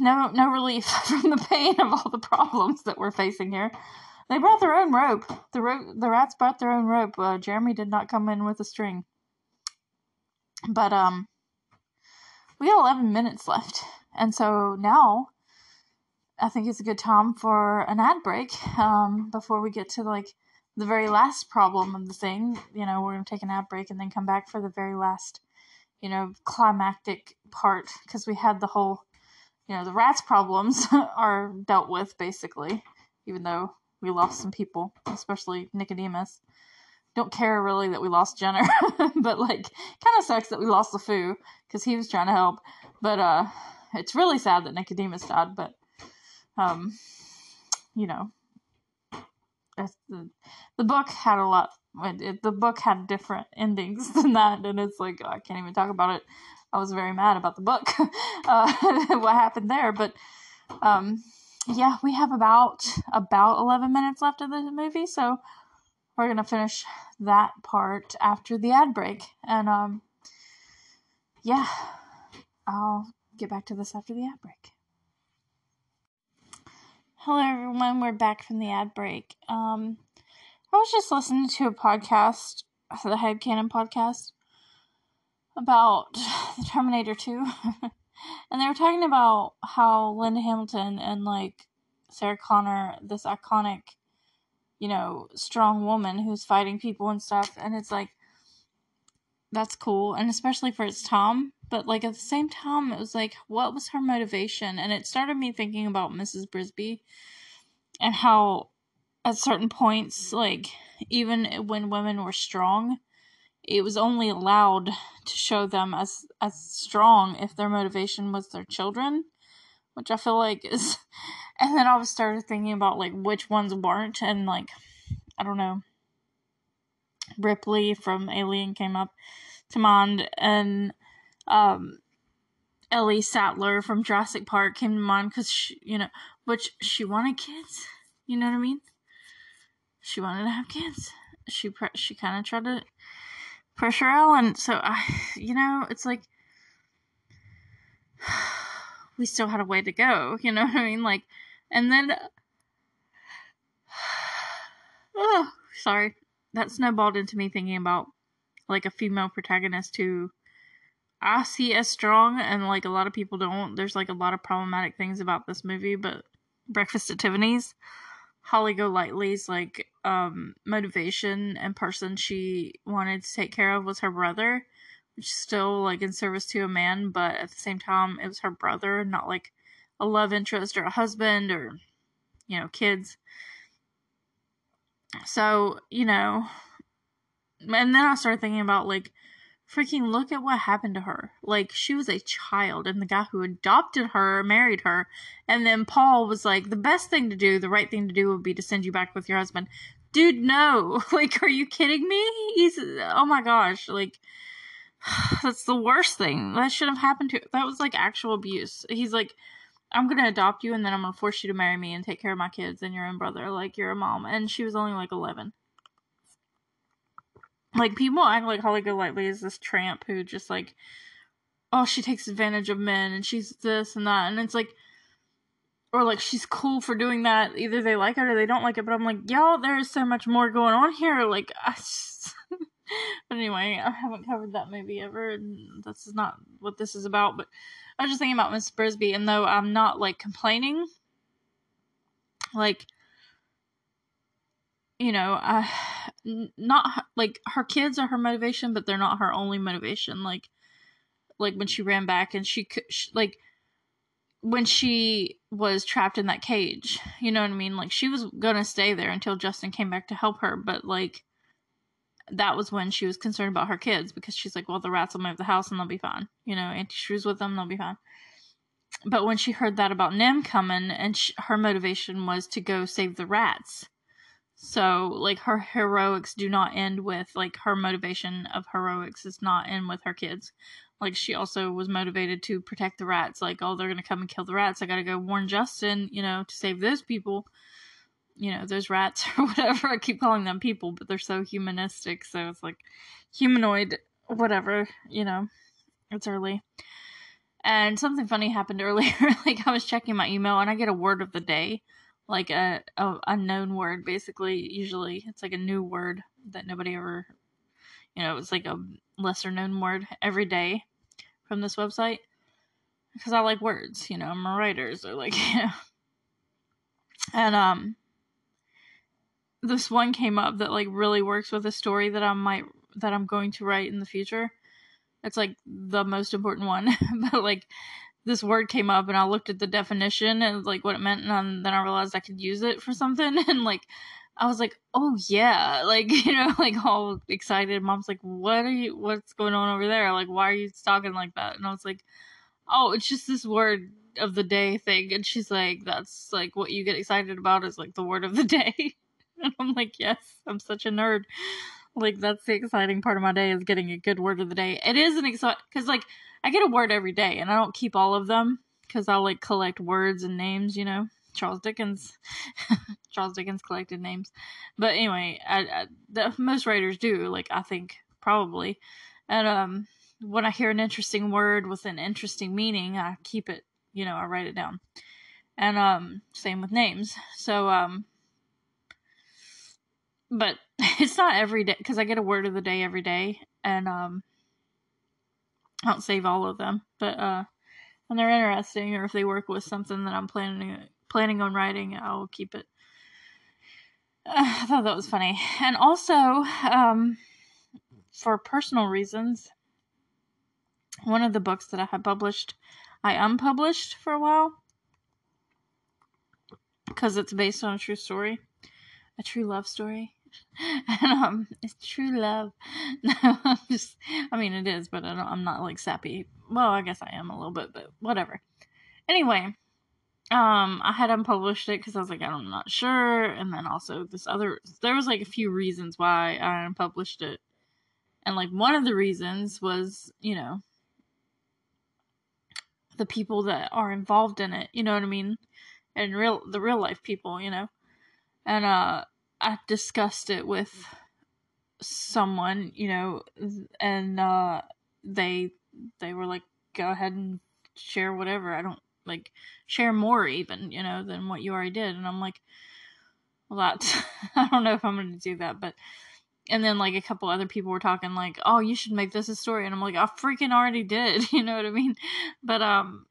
no, no relief from the pain of all the problems that we're facing here. They brought their own rope. The ro- the rats brought their own rope. Uh, Jeremy did not come in with a string. But, um, we got eleven minutes left. And so now I think it's a good time for an ad break, um, before we get to, like, the very last problem of the thing. You know, we're going to take an ad break and then come back for the very last, you know, climactic part. Because we had the whole, you know, the rats' problems are dealt with, basically, even though we lost some people, especially Nicodemus. Don't care really that we lost Jenner, but like, kind of sucks that we lost LeFou because he was trying to help. But uh, it's really sad that Nicodemus died. But um, you know, the the book had a lot. It, it, the book had different endings than that, and it's like, oh, I can't even talk about it. I was very mad about the book, uh, what happened there. But um, yeah, we have about about eleven minutes left of the movie, so. We're going to finish that part after the ad break. And, um, yeah, I'll get back to this after the ad break. Hello, everyone. We're back from the ad break. Um, I was just listening to a podcast, the Headcanon podcast, about the Terminator two. And they were talking about how Linda Hamilton and, like, Sarah Connor, this iconic, you know, strong woman who's fighting people and stuff, and it's like, that's cool, and especially for its time, but, like, at the same time, it was like, what was her motivation? And it started me thinking about Missus Brisby, and how, at certain points, like, even when women were strong, it was only allowed to show them as, as strong if their motivation was their children, which I feel like is... And then I was started thinking about, like, which ones weren't, and, like, I don't know, Ripley from Alien came up to mind, and, um, Ellie Sattler from Jurassic Park came to mind, because she, you know, which, she wanted kids, you know what I mean? She wanted to have kids. She, pre- she kind of tried to pressure Ellen, so, I, you know, it's like, we still had a way to go, you know what I mean? Like, and then, oh, sorry, that snowballed into me thinking about, like, a female protagonist who I see as strong, and, like, a lot of people don't. There's, like, a lot of problematic things about this movie, but Breakfast at Tiffany's, Holly Golightly's, like, um, motivation and person she wanted to take care of was her brother. Still, like, in service to a man, but at the same time, it was her brother, not, like, a love interest or a husband or, you know, kids. So, you know, and then I started thinking about, like, freaking look at what happened to her. Like, she was a child, and the guy who adopted her married her, and then Paul was like, the best thing to do, the right thing to do would be to send you back with your husband. Dude, no! Like, are you kidding me? He's, oh my gosh, like... That's the worst thing. That should have happened to... That was, like, actual abuse. He's like, I'm gonna adopt you, and then I'm gonna force you to marry me and take care of my kids and your own brother. Like, you're a mom. And she was only, like, eleven. Like, people act like Holly Golightly is this tramp who just, like... Oh, she takes advantage of men, and she's this and that. And it's like... Or, like, she's cool for doing that. Either they like it or they don't like it. But I'm like, y'all, there is so much more going on here. Like, I just... But anyway, I haven't covered that movie ever, and this is not what this is about, but I was just thinking about Miss Brisby, and though I'm not, like, complaining, like, you know, I, not, like, her kids are her motivation, but they're not her only motivation, like, like, when she ran back, and she, could, she like, when she was trapped in that cage, you know what I mean, like, she was gonna stay there until Justin came back to help her, but, like, that was when she was concerned about her kids, because she's like, well, the rats will move the house and they'll be fine. You know, Auntie Shrew's with them, they'll be fine. But when she heard that about Nim coming, and she, her motivation was to go save the rats. So, like, her heroics do not end with, like, her motivation of heroics does not end with her kids. Like, she also was motivated to protect the rats. Like, oh, they're going to come and kill the rats. I got to go warn Justin, you know, to save those people. You know, those rats or whatever. I keep calling them people, but they're so humanistic. So it's like humanoid, whatever, you know, it's early. And something funny happened earlier. Like, I was checking my email and I get a word of the day, like a, a unknown word, basically. Usually it's like a new word that nobody ever, you know, it's like a lesser known word every day from this website. Because I like words, you know, I'm a writer, so like, you know. And, um, this one came up that, like, really works with a story that I might, that I'm going to write in the future. It's, like, the most important one. But, like, this word came up, and I looked at the definition and, like, what it meant, and then I realized I could use it for something. And, like, I was like, oh, yeah. Like, you know, like, all excited. Mom's like, what are you, what's going on over there? Like, why are you talking like that? And I was like, oh, it's just this word of the day thing. And she's like, that's, like, what you get excited about is, like, the word of the day. And I'm like, yes, I'm such a nerd. Like, that's the exciting part of my day, is getting a good word of the day. It is an exciting, because, like, I get a word every day, and I don't keep all of them, because I'll, like, collect words and names, you know. Charles Dickens. Charles Dickens collected names. But anyway, I, I, the, most writers do, like, I think, probably. And um, when I hear an interesting word with an interesting meaning, I keep it, you know, I write it down. And um, same with names. So, um... but it's not every day, because I get a word of the day every day, and um, I don't save all of them. But uh, when they're interesting, or if they work with something that I'm planning planning on writing, I'll keep it. Uh, I thought that was funny. And also, um, for personal reasons, one of the books that I had published, I unpublished for a while, because it's based on a true story, a true love story. And, um, it's true love. No, I'm just, I mean, it is, but I don't, I'm not, like, sappy. Well, I guess I am a little bit, but whatever. Anyway, um, I had unpublished it because I was like, I'm not sure. And then also this other, there was, like, a few reasons why I unpublished it. And, like, one of the reasons was, you know, the people that are involved in it, you know what I mean? And real, the real life people, you know? And, uh, I discussed it with someone, you know, and, uh, they, they were like, go ahead and share whatever. I don't, like, share more even, you know, than what you already did. And I'm like, well, that's, I don't know if I'm going to do that, but, and then, like, a couple other people were talking, like, oh, you should make this a story. And I'm like, I freaking already did, you know what I mean? But, um,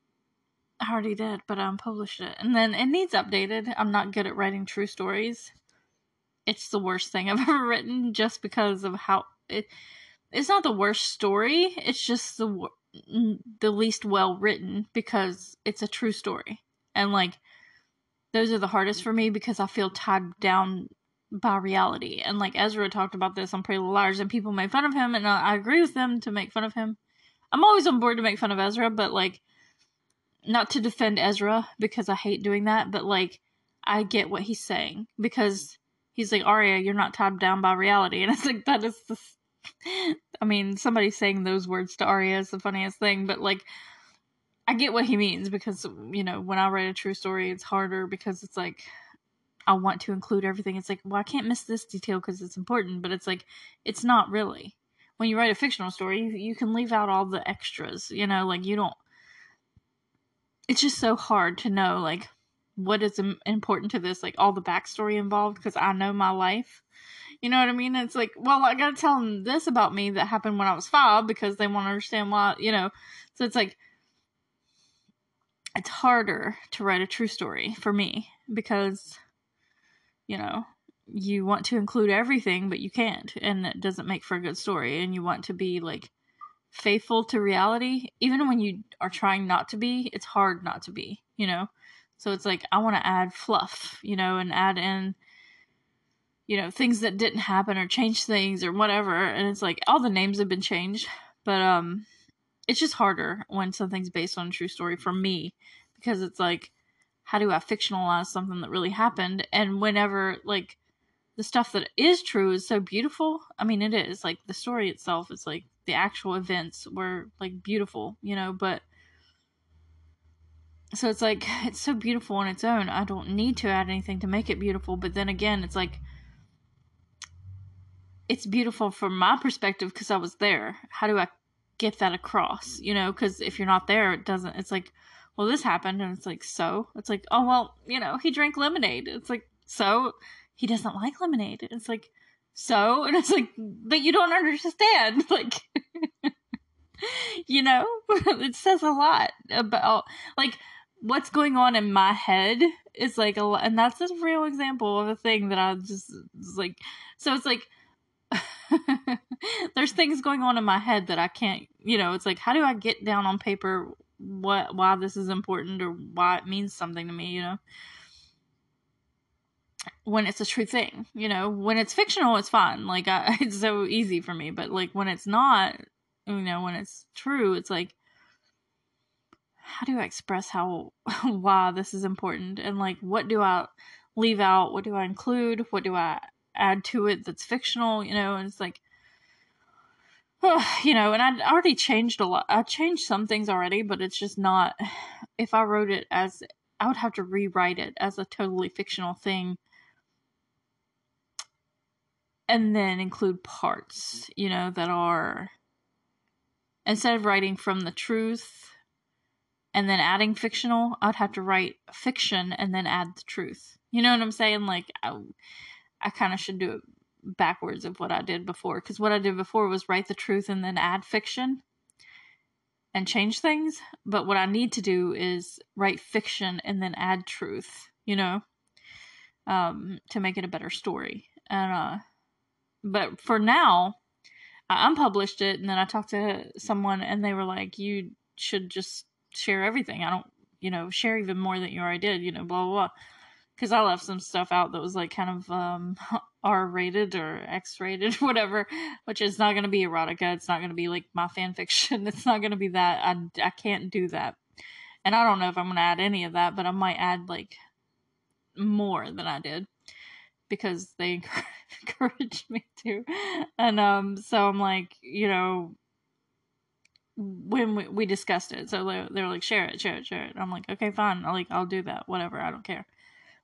I already did, but I unpublished it. And then it needs updated. I'm not good at writing true stories. It's the worst thing I've ever written, just because of how it, it's not the worst story. It's just the, the least well written, because it's a true story. And, like, those are the hardest for me, because I feel tied down by reality. And, like, Ezra talked about this on Pretty Little Liars, and people made fun of him, and I, I agree with them to make fun of him. I'm always on board to make fun of Ezra, but, like, not to defend Ezra, because I hate doing that, but, like, I get what he's saying, because he's like, Arya, you're not tied down by reality. And it's like, that is the... I mean, somebody saying those words to Arya is the funniest thing, but, like, I get what he means, because, you know, when I write a true story, it's harder, because it's like, I want to include everything. It's like, well, I can't miss this detail because it's important, but it's like, it's not really. When you write a fictional story, you, you can leave out all the extras, you know, like, you don't... It's just so hard to know, like, what is important to this, like, all the backstory involved, because I know my life, you know what I mean? It's like, well, I gotta tell them this about me that happened when I was five, because they want to understand why, you know, so it's like, it's harder to write a true story for me, because, you know, you want to include everything, but you can't, and it doesn't make for a good story, and you want to be, like, faithful to reality, even when you are trying not to be. It's hard not to be, you know? So it's like, I want to add fluff, you know, and add in you know, things that didn't happen or change things or whatever. And it's like all the names have been changed, but um, it's just harder when something's based on a true story for me, because it's like, how do I fictionalize something that really happened? And whenever, like, the stuff that is true is so beautiful. I mean, it is, like, the story itself is, like, the actual events were, like, beautiful, you know, but so it's like, it's so beautiful on its own. I don't need to add anything to make it beautiful. But then again, it's like, it's beautiful from my perspective because I was there. How do I get that across? You know, because if you're not there, it doesn't, it's like, well, this happened. And it's like, so it's like, oh, well, you know, he drank lemonade. It's like, so he doesn't like lemonade. It's like, so, and it's like, but you don't understand. Like, you know, it says a lot about, like, what's going on in my head is like a lot. And that's a real example of a thing that I just like, so it's like, there's things going on in my head that I can't, you know, it's like, how do I get down on paper what, why this is important or why it means something to me, you know, when it's a true thing, you know, when it's fictional, it's fine. Like, I, it's so easy for me, but like when it's not, you know, when it's true, it's like, how do I express how, why this is important? And like, what do I leave out? What do I include? What do I add to it that's fictional, you know? And it's like, oh, you know, and I already changed a lot. I changed some things already, but it's just not, if I wrote it as, I would have to rewrite it as a totally fictional thing and then include parts, you know, that are, instead of writing from the truth and then adding fictional, I'd have to write fiction and then add the truth. You know what I'm saying? Like, I, I kind of should do it backwards of what I did before. Because what I did before was write the truth and then add fiction and change things. But what I need to do is write fiction and then add truth, you know, um, to make it a better story. And uh, but for now, I unpublished it, and then I talked to someone, and they were like, you should just share everything. I don't, you know, share even more than you already did, you know, blah, blah, blah. Because I left some stuff out that was like kind of um, R-rated or X-rated, whatever, which is not going to be erotica. It's not going to be like my fan fiction. It's not going to be that. I, I can't do that. And I don't know if I'm going to add any of that, but I might add like more than I did because they encouraged me to. And um, so I'm like, you know, when we, we discussed it, so they, they were like, share it, share it, share it. I'm like, okay, fine. I'll, like, I'll do that. Whatever. I don't care.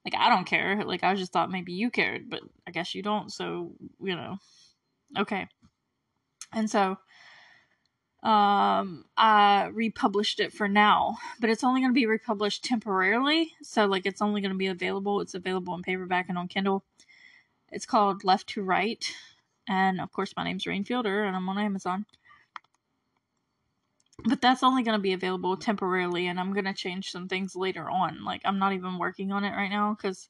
Like, I don't care. Like, I just thought maybe you cared, but I guess you don't. So, you know, okay. And so, um, I republished it for now, but it's only going to be republished temporarily. So like, it's only going to be available. It's available in paperback and on Kindle. It's called Left to Right. And of course my name's Rainfielder and I'm on Amazon, but that's only going to be available temporarily. And I'm going to change some things later on. Like, I'm not even working on it right now because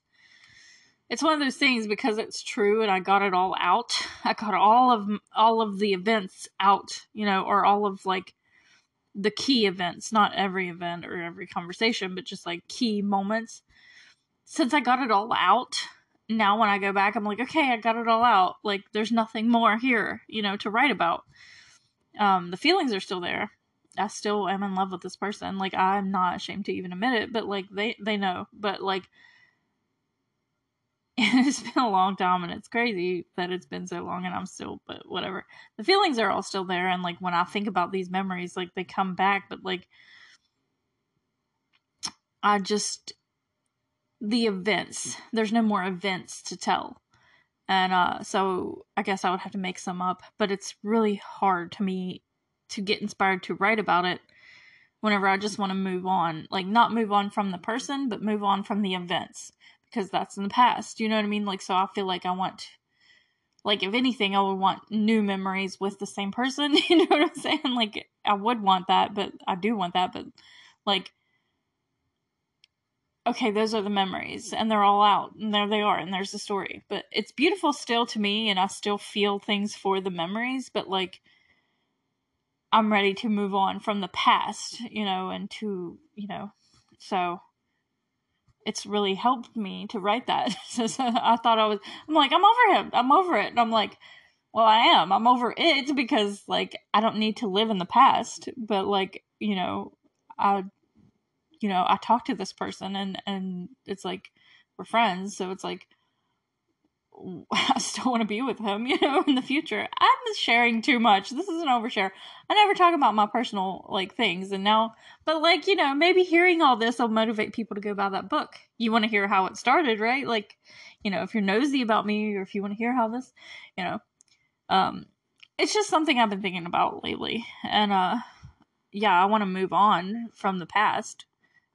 it's one of those things, because it's true. And I got it all out. I got all of, all of the events out, you know, or all of like the key events, not every event or every conversation, but just like key moments. Since I got it all out, now when I go back, I'm like, okay, I got it all out. Like, there's nothing more here, you know, to write about. Um, the feelings are still there. I still am in love with this person. Like, I'm not ashamed to even admit it, but like they, they know, but like, it's been a long time and it's crazy that it's been so long and I'm still, but whatever. The feelings are all still there. And like, when I think about these memories, like they come back, but like, I just, the events, there's no more events to tell. And, uh, so I guess I would have to make some up, but it's really hard to me to get inspired to write about it whenever I just want to move on. Like, not move on from the person, but move on from the events, because that's in the past. You know what I mean? Like, so I feel like I want, like, if anything, I would want new memories with the same person. You know what I'm saying? Like, I would want that, but I do want that. But like, okay, those are the memories and they're all out and there they are. And there's the story, but it's beautiful still to me. And I still feel things for the memories, but like, I'm ready to move on from the past, you know, and to, you know, so it's really helped me to write that. so, so I thought I was, I'm like, I'm over him. I'm over it. And I'm like, well, I am. I'm over it because, like, I don't need to live in the past. But, like, you know, I, you know, I talked to this person and, and it's like, we're friends. So it's like, I still want to be with him, you know, in the future. I'm sharing too much. This is an overshare. I never talk about my personal, like, things. And now, but, like, you know, maybe hearing all this will motivate people to go buy that book. You want to hear how it started, right? Like, you know, if you're nosy about me or if you want to hear how this, you know, um, it's just something I've been thinking about lately. And, uh, yeah, I want to move on from the past,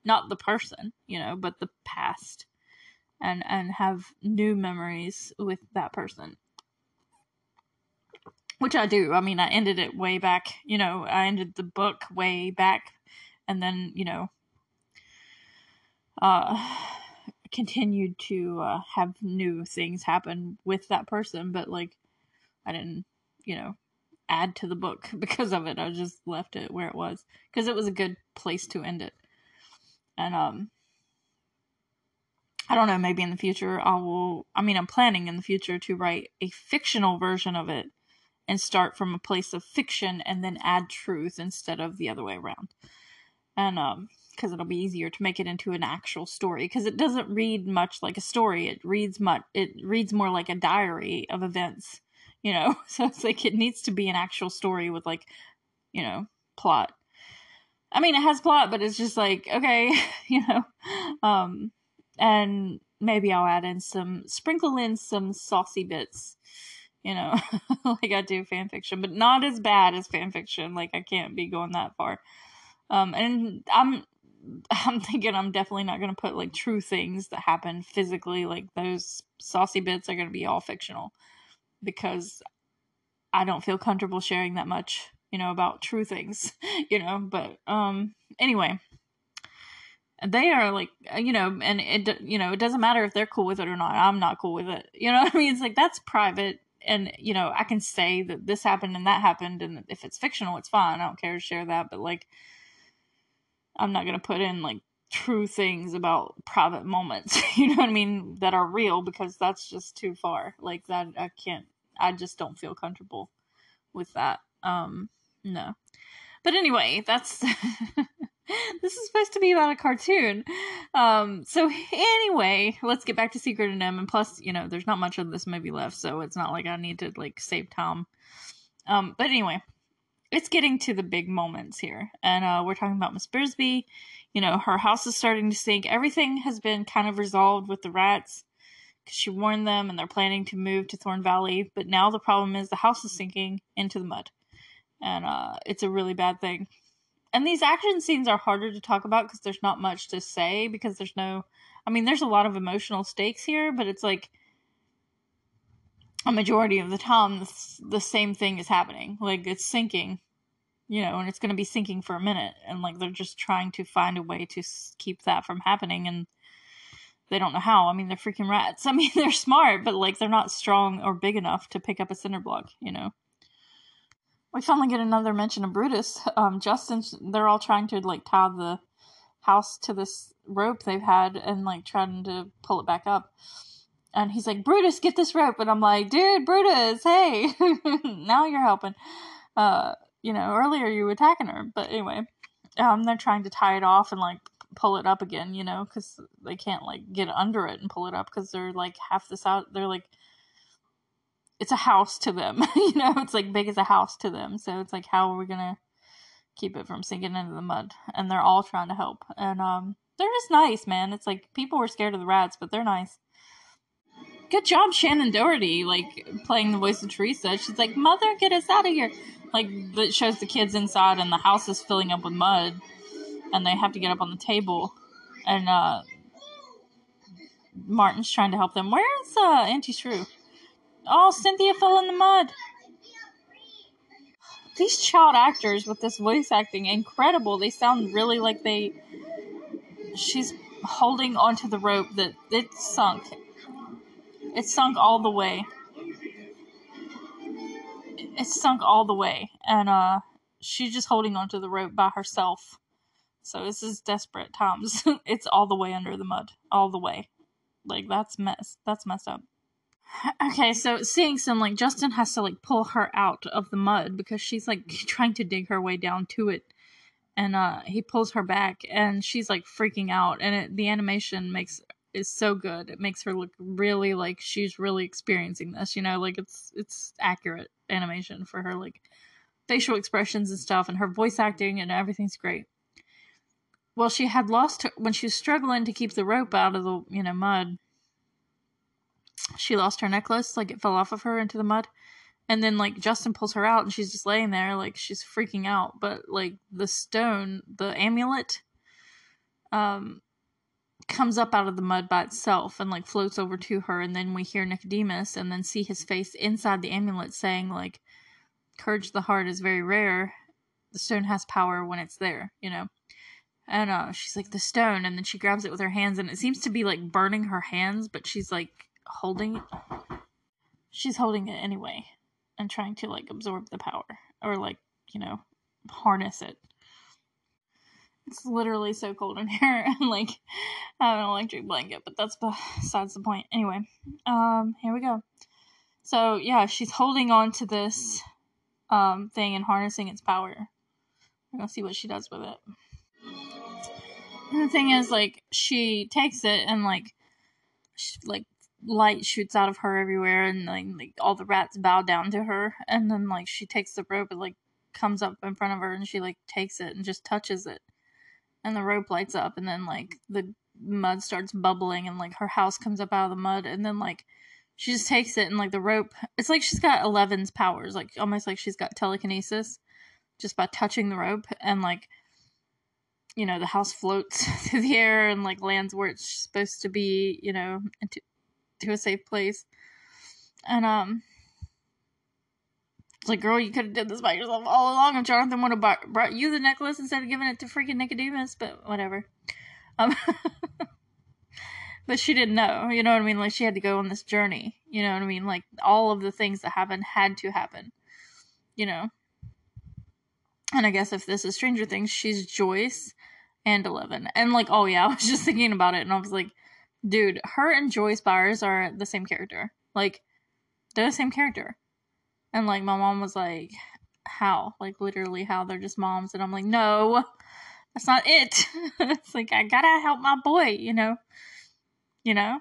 not the person, you know, but the past. And, and have new memories with that person. Which I do. I mean, I ended it way back. You know, I ended the book way back. And then, you know, uh, continued to uh, have new things happen with that person. But, like, I didn't, you know, add to the book because of it. I just left it where it was. Because it was a good place to end it. And, um... I don't know, maybe in the future I will, I mean, I'm planning in the future to write a fictional version of it and start from a place of fiction and then add truth instead of the other way around. And, um, because it'll be easier to make it into an actual story, because it doesn't read much like a story. It reads much, it reads more like a diary of events, you know, so it's like it needs to be an actual story with, like, you know, plot. I mean, it has plot, but it's just like, okay, you know, um... and maybe I'll add in some, sprinkle in some saucy bits, you know, like I do fan fiction, but not as bad as fan fiction. Like, I can't be going that far. Um, and I'm, I'm thinking I'm definitely not going to put, like, true things that happen physically. Like, those saucy bits are going to be all fictional because I don't feel comfortable sharing that much, you know, about true things, you know, but, um, anyway, they are, like, you know, and it, you know, it doesn't matter if they're cool with it or not. I'm not cool with it. You know what I mean? It's like, that's private. And, you know, I can say that this happened and that happened. And if it's fictional, it's fine. I don't care to share that. But, like, I'm not going to put in, like, true things about private moments, you know what I mean, that are real, because that's just too far. Like, that, I can't, I just don't feel comfortable with that. Um, no. But anyway, that's... This is supposed to be about a cartoon. Um, so anyway, let's get back to Secret of N I M H. And plus, you know, there's not much of this movie left, so it's not like I need to, like, save Tom. Um, but anyway, it's getting to the big moments here. And uh, we're talking about Miss Brisby. You know, her house is starting to sink. Everything has been kind of resolved with the rats, because she warned them, and they're planning to move to Thorn Valley. But now the problem is the house is sinking into the mud. And uh, it's a really bad thing. And these action scenes are harder to talk about because there's not much to say, because there's no, I mean, there's a lot of emotional stakes here, but it's like a majority of the time this, the same thing is happening. Like, it's sinking, you know, and it's going to be sinking for a minute. And, like, they're just trying to find a way to keep that from happening. And they don't know how. I mean, they're freaking rats. I mean, they're smart, but, like, they're not strong or big enough to pick up a cinder block, you know. We finally get another mention of Brutus. Um, Justin, they're all trying to, like, tie the house to this rope they've had and, like, trying to pull it back up. And he's like, Brutus, get this rope. And I'm like, dude, Brutus, hey, now you're helping. Uh, you know, earlier you were attacking her. But anyway, um, they're trying to tie it off and, like, pull it up again, you know, because they can't, like, get under it and pull it up because they're, like, half the size. They're, like, it's a house to them, you know, it's like big as a house to them. So it's like, how are we going to keep it from sinking into the mud? And they're all trying to help. And, um, they're just nice, man. It's like, people were scared of the rats, but they're nice. Good job, Shannon Doherty, like, playing the voice of Teresa. She's like, mother, get us out of here. Like, that shows the kids inside and the house is filling up with mud and they have to get up on the table. And, uh, Martin's trying to help them. Where's, uh, Auntie Shrew? Oh, Cynthia fell in the mud. These child actors with this voice acting, incredible. They sound really like they... She's holding onto the rope that it sunk. It sunk all the way. It sunk all the way. And uh, she's just holding onto the rope by herself So this is desperate Tom's. It's all the way under the mud. All the way. Like, that's mess. That's messed up. Okay, so seeing some, like, Justin has to, like, pull her out of the mud because she's, like, trying to dig her way down to it. And uh, he pulls her back, and she's, like, freaking out. And it, the animation makes is so good. It makes her look really like she's really experiencing this, you know? Like, it's it's accurate animation for her, like, facial expressions and stuff, and her voice acting, and everything's great. Well, she had lost her, when she was struggling to keep the rope out of the, you know, mud, she lost her necklace, like, it fell off of her into the mud. And then, like, Justin pulls her out, and she's just laying there, like, she's freaking out. But, like, the stone, the amulet, um, comes up out of the mud by itself and, like, floats over to her. And then we hear Nicodemus and then see his face inside the amulet saying, like, courage of the heart is very rare. The stone has power when it's there, you know. And uh, she's like, the stone. And then she grabs it with her hands, and it seems to be, like, burning her hands, but she's, like, holding it. She's holding it anyway and trying to, like, absorb the power or, like, you know, harness it. It's literally so cold in here. And, like, I have an electric blanket, but that's besides the point. Anyway, um, here we go. So, yeah, she's holding on to this um, thing and harnessing its power. We're going to see what she does with it. And the thing is, like, she takes it and, like, she, like, light shoots out of her everywhere, and, like, like, all the rats bow down to her. And then, like, she takes the rope and, like, comes up in front of her, and she, like, takes it and just touches it. And the rope lights up, and then, like, the mud starts bubbling, and, like, her house comes up out of the mud. And then, like, she just takes it, and, like, the rope, it's like she's got Eleven's powers, like, almost like she's got telekinesis just by touching the rope. And, like, you know, the house floats through the air and, like, lands where it's supposed to be, you know, into to a safe place. And, um, it's like, girl, you could have did this by yourself all along if Jonathan would have brought you the necklace instead of giving it to freaking Nicodemus, but whatever. Um, but she didn't know, you know what I mean? Like, she had to go on this journey, you know what I mean? Like, all of the things that happened had to happen, you know? And I guess if this is Stranger Things, she's Joyce and Eleven. And, like, oh, yeah, I was just thinking about it, and I was like, dude, her and Joyce Byers are the same character. Like, they're the same character. And, like, my mom was like, how? Like, literally how? They're just moms. And I'm like, no, that's not it. It's like, I gotta help my boy, you know? You know?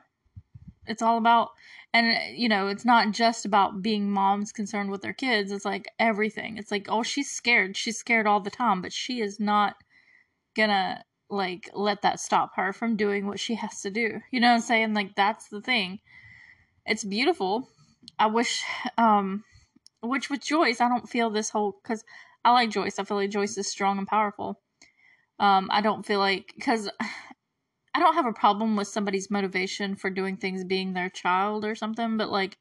It's all about, and, you know, it's not just about being moms concerned with their kids. It's, like, everything. It's like, oh, she's scared. She's scared all the time, but she is not gonna, like, let that stop her from doing what she has to do. You know what I'm saying? Like, that's the thing. It's beautiful. I wish, um, which with Joyce, I don't feel this whole, because I like Joyce. I feel like Joyce is strong and powerful. Um, I don't feel like, because I don't have a problem with somebody's motivation for doing things being their child or something, but, like,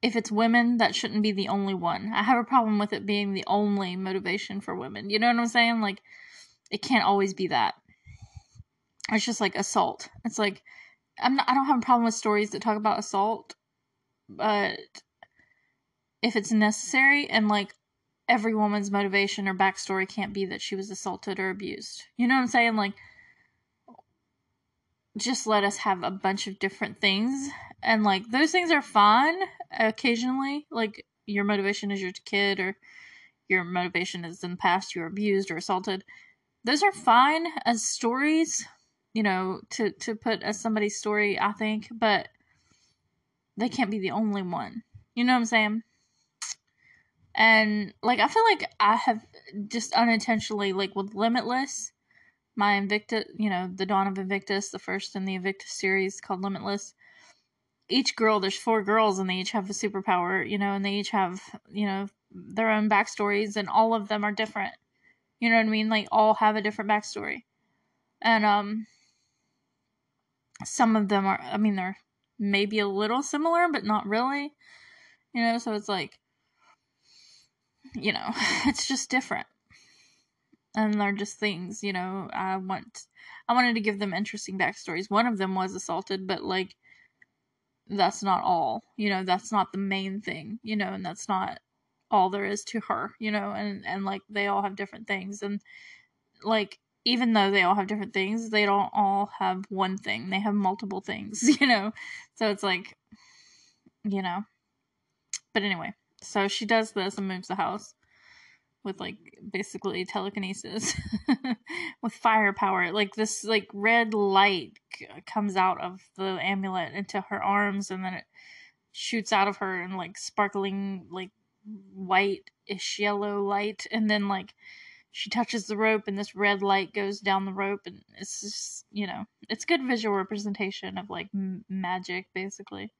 if it's women, that shouldn't be the only one. I have a problem with it being the only motivation for women. You know what I'm saying? Like, it can't always be that. It's just, like, assault. It's like, I'm not, I don't have a problem with stories that talk about assault, but if it's necessary and, like, every woman's motivation or backstory can't be that she was assaulted or abused. You know what I'm saying? Like, just let us have a bunch of different things. And, like, those things are fine occasionally. Like, your motivation is your kid, or your motivation is in the past you were abused or assaulted. Those are fine as stories, you know, to, to put as somebody's story, I think. But they can't be the only one. You know what I'm saying? And, like, I feel like I have just unintentionally, like, with Limitless, my Invictus, you know, the Dawn of Invictus, the first in the Invictus series called Limitless. Each girl, there's four girls, and they each have a superpower, you know, and they each have, you know, their own backstories, and all of them are different. You know what I mean? Like, all have a different backstory. And, um, some of them are, I mean, they're maybe a little similar, but not really. You know, so it's like, you know, it's just different. And they're just things, you know, I want, I wanted to give them interesting backstories. One of them was assaulted, but, like, that's not all, you know, that's not the main thing, you know, and that's not all there is to her, you know, and, and, like, they all have different things. And like, even though they all have different things, they don't all have one thing. They have multiple things, you know? So it's like, you know. But anyway, so she does this and moves the house with, like, basically telekinesis with firepower. Like, this, like, red light c- comes out of the amulet into her arms, and then it shoots out of her in, like, sparkling, like, white-ish yellow light, and then, like, she touches the rope, and this red light goes down the rope, and it's just, you know, it's good visual representation of, like, m- magic, basically.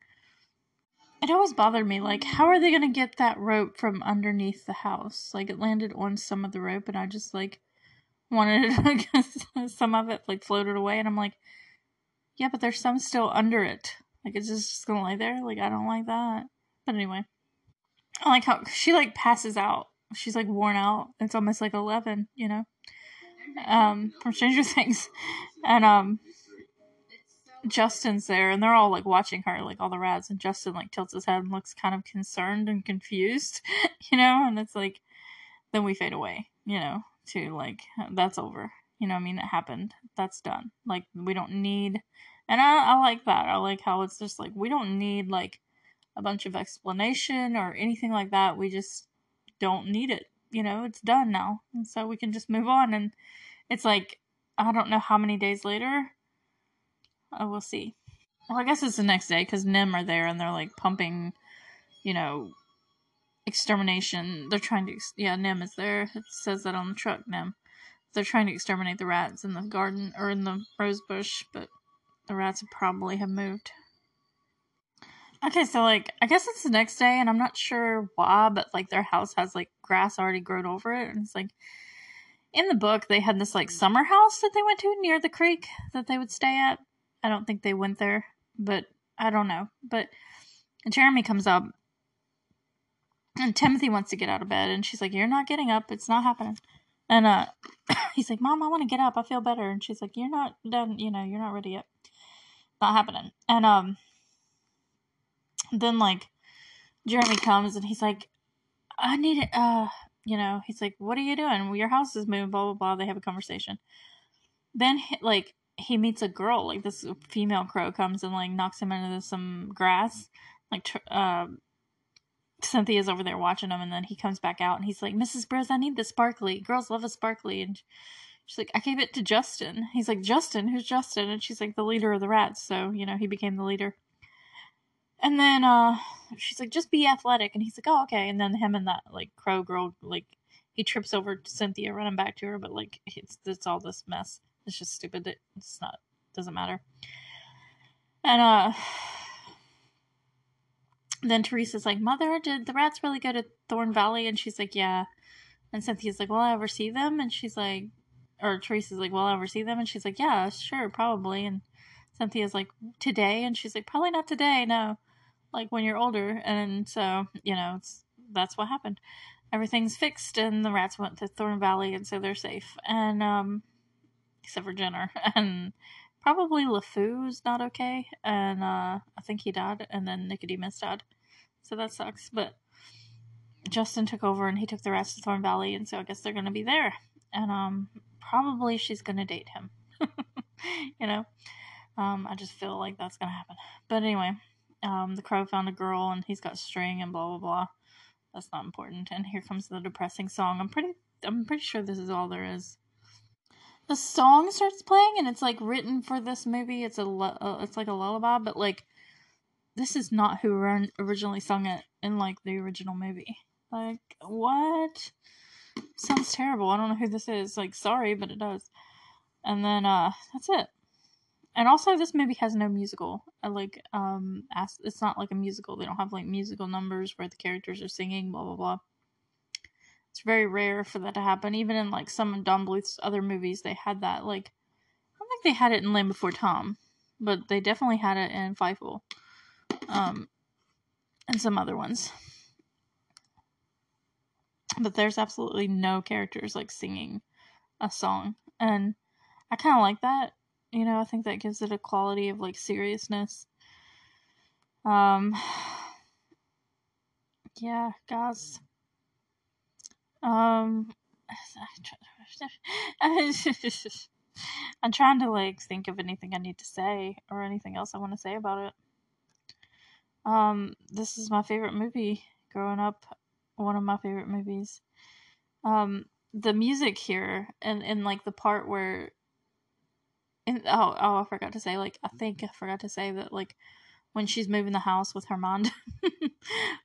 It always bothered me, like, how are they going to get that rope from underneath the house? Like, it landed on some of the rope, and I just, like, wanted it, I guess, some of it, like, floated away, and I'm like, yeah, but there's some still under it. Like, it's just going to lay there? Like, I don't like that. But anyway, I like how she, like, passes out. She's, like, worn out. It's almost, like, eleven, you know, um, from Stranger Things. And, um, Justin's there, and they're all, like, watching her, like, all the rats, and Justin, like, tilts his head and looks kind of concerned and confused, you know, and it's, like, then we fade away, you know, to, like, that's over, you know what I mean? It happened. That's done. Like, we don't need, and I, I like that. I like how it's just, like, we don't need, like, a bunch of explanation or anything like that. We just don't need it, you know, it's done now, and so we can just move on. And it's like, I don't know how many days later, oh, we'll see. Well, I guess it's the next day, because N I M H are there, and they're, like, pumping, you know, extermination, they're trying to, ex- yeah, N I M H is there, it says that on the truck, N I M H, they're trying to exterminate the rats in the garden, or in the rose bush, but the rats probably have moved. Okay, so, like, I guess it's the next day, and I'm not sure why, but, like, their house has, like, grass already grown over it, and it's, like, in the book, they had this, like, summer house that they went to near the creek that they would stay at. I don't think they went there, but I don't know. But Jeremy comes up, and Timothy wants to get out of bed, and she's like, you're not getting up, it's not happening. And uh, he's like, Mom, I want to get up, I feel better. And she's like, you're not done, you know, you're not ready yet. Not happening. And um, then, like, Jeremy comes, and he's like, I need it, uh, you know, he's like, what are you doing? Well, your house is moving, blah, blah, blah. They have a conversation. Then, like, he meets a girl, like, this female crow comes and, like, knocks him into some grass, like, tr- uh, Cynthia's over there watching him, and then he comes back out, and he's like, Missus Briz, I need the sparkly, girls love a sparkly, and she's like, I gave it to Justin, he's like, Justin, who's Justin, and she's like, the leader of the rats, so, you know, he became the leader, and then, uh, she's like, just be athletic, and he's like, oh, okay, and then him and that, like, crow girl, like, he trips over to Cynthia, running back to her, but, like, it's, it's all this mess. It's just stupid. It's not, doesn't matter. And, uh, then Teresa's like, Mother, did the rats really go to Thorn Valley? And she's like, yeah. And Cynthia's like, will I ever see them? And she's like, or Teresa's like, will I ever see them? And she's like, yeah, sure, probably. And Cynthia's like, today? And she's like, probably not today, no. Like, when you're older. And so, you know, it's, that's what happened. Everything's fixed, and the rats went to Thorn Valley, and so they're safe. And, um, except for Jenner, and probably LeFou's not okay, and uh, I think he died, and then Nicodemus died, so that sucks, but Justin took over, and he took the rest of Thorn Valley, and so I guess they're gonna be there, and um, probably she's gonna date him, you know, um, I just feel like that's gonna happen, but anyway, um, the crow found a girl, and he's got string, and blah, blah, blah, that's not important, and here comes the depressing song. I'm pretty, I'm pretty sure this is all there is. The song starts playing, and it's, like, written for this movie. It's a lu- uh, it's like a lullaby, but, like, this is not who run- originally sung it in, like, the original movie. Like, what? Sounds terrible. I don't know who this is. Like, sorry, but it does. And then, uh, that's it. And also, this movie has no musical. I, like, um, ask- it's not, like, a musical. They don't have, like, musical numbers where the characters are singing, blah, blah, blah. It's very rare for that to happen. Even in, like, some of Don Bluth's other movies, they had that. Like, I don't think they had it in Land Before Time, but they definitely had it in Fievel, um, and some other ones. But there's absolutely no characters, like, singing a song, and I kind of like that. You know, I think that gives it a quality of, like, seriousness. Um, yeah, guys. Um, I'm trying to like think of anything I need to say or anything else I want to say about it. Um, this is my favorite movie growing up. One of my favorite movies. Um, the music here and, and like the part where, and oh oh I forgot to say like I think I forgot to say that like when she's moving the house with her mind,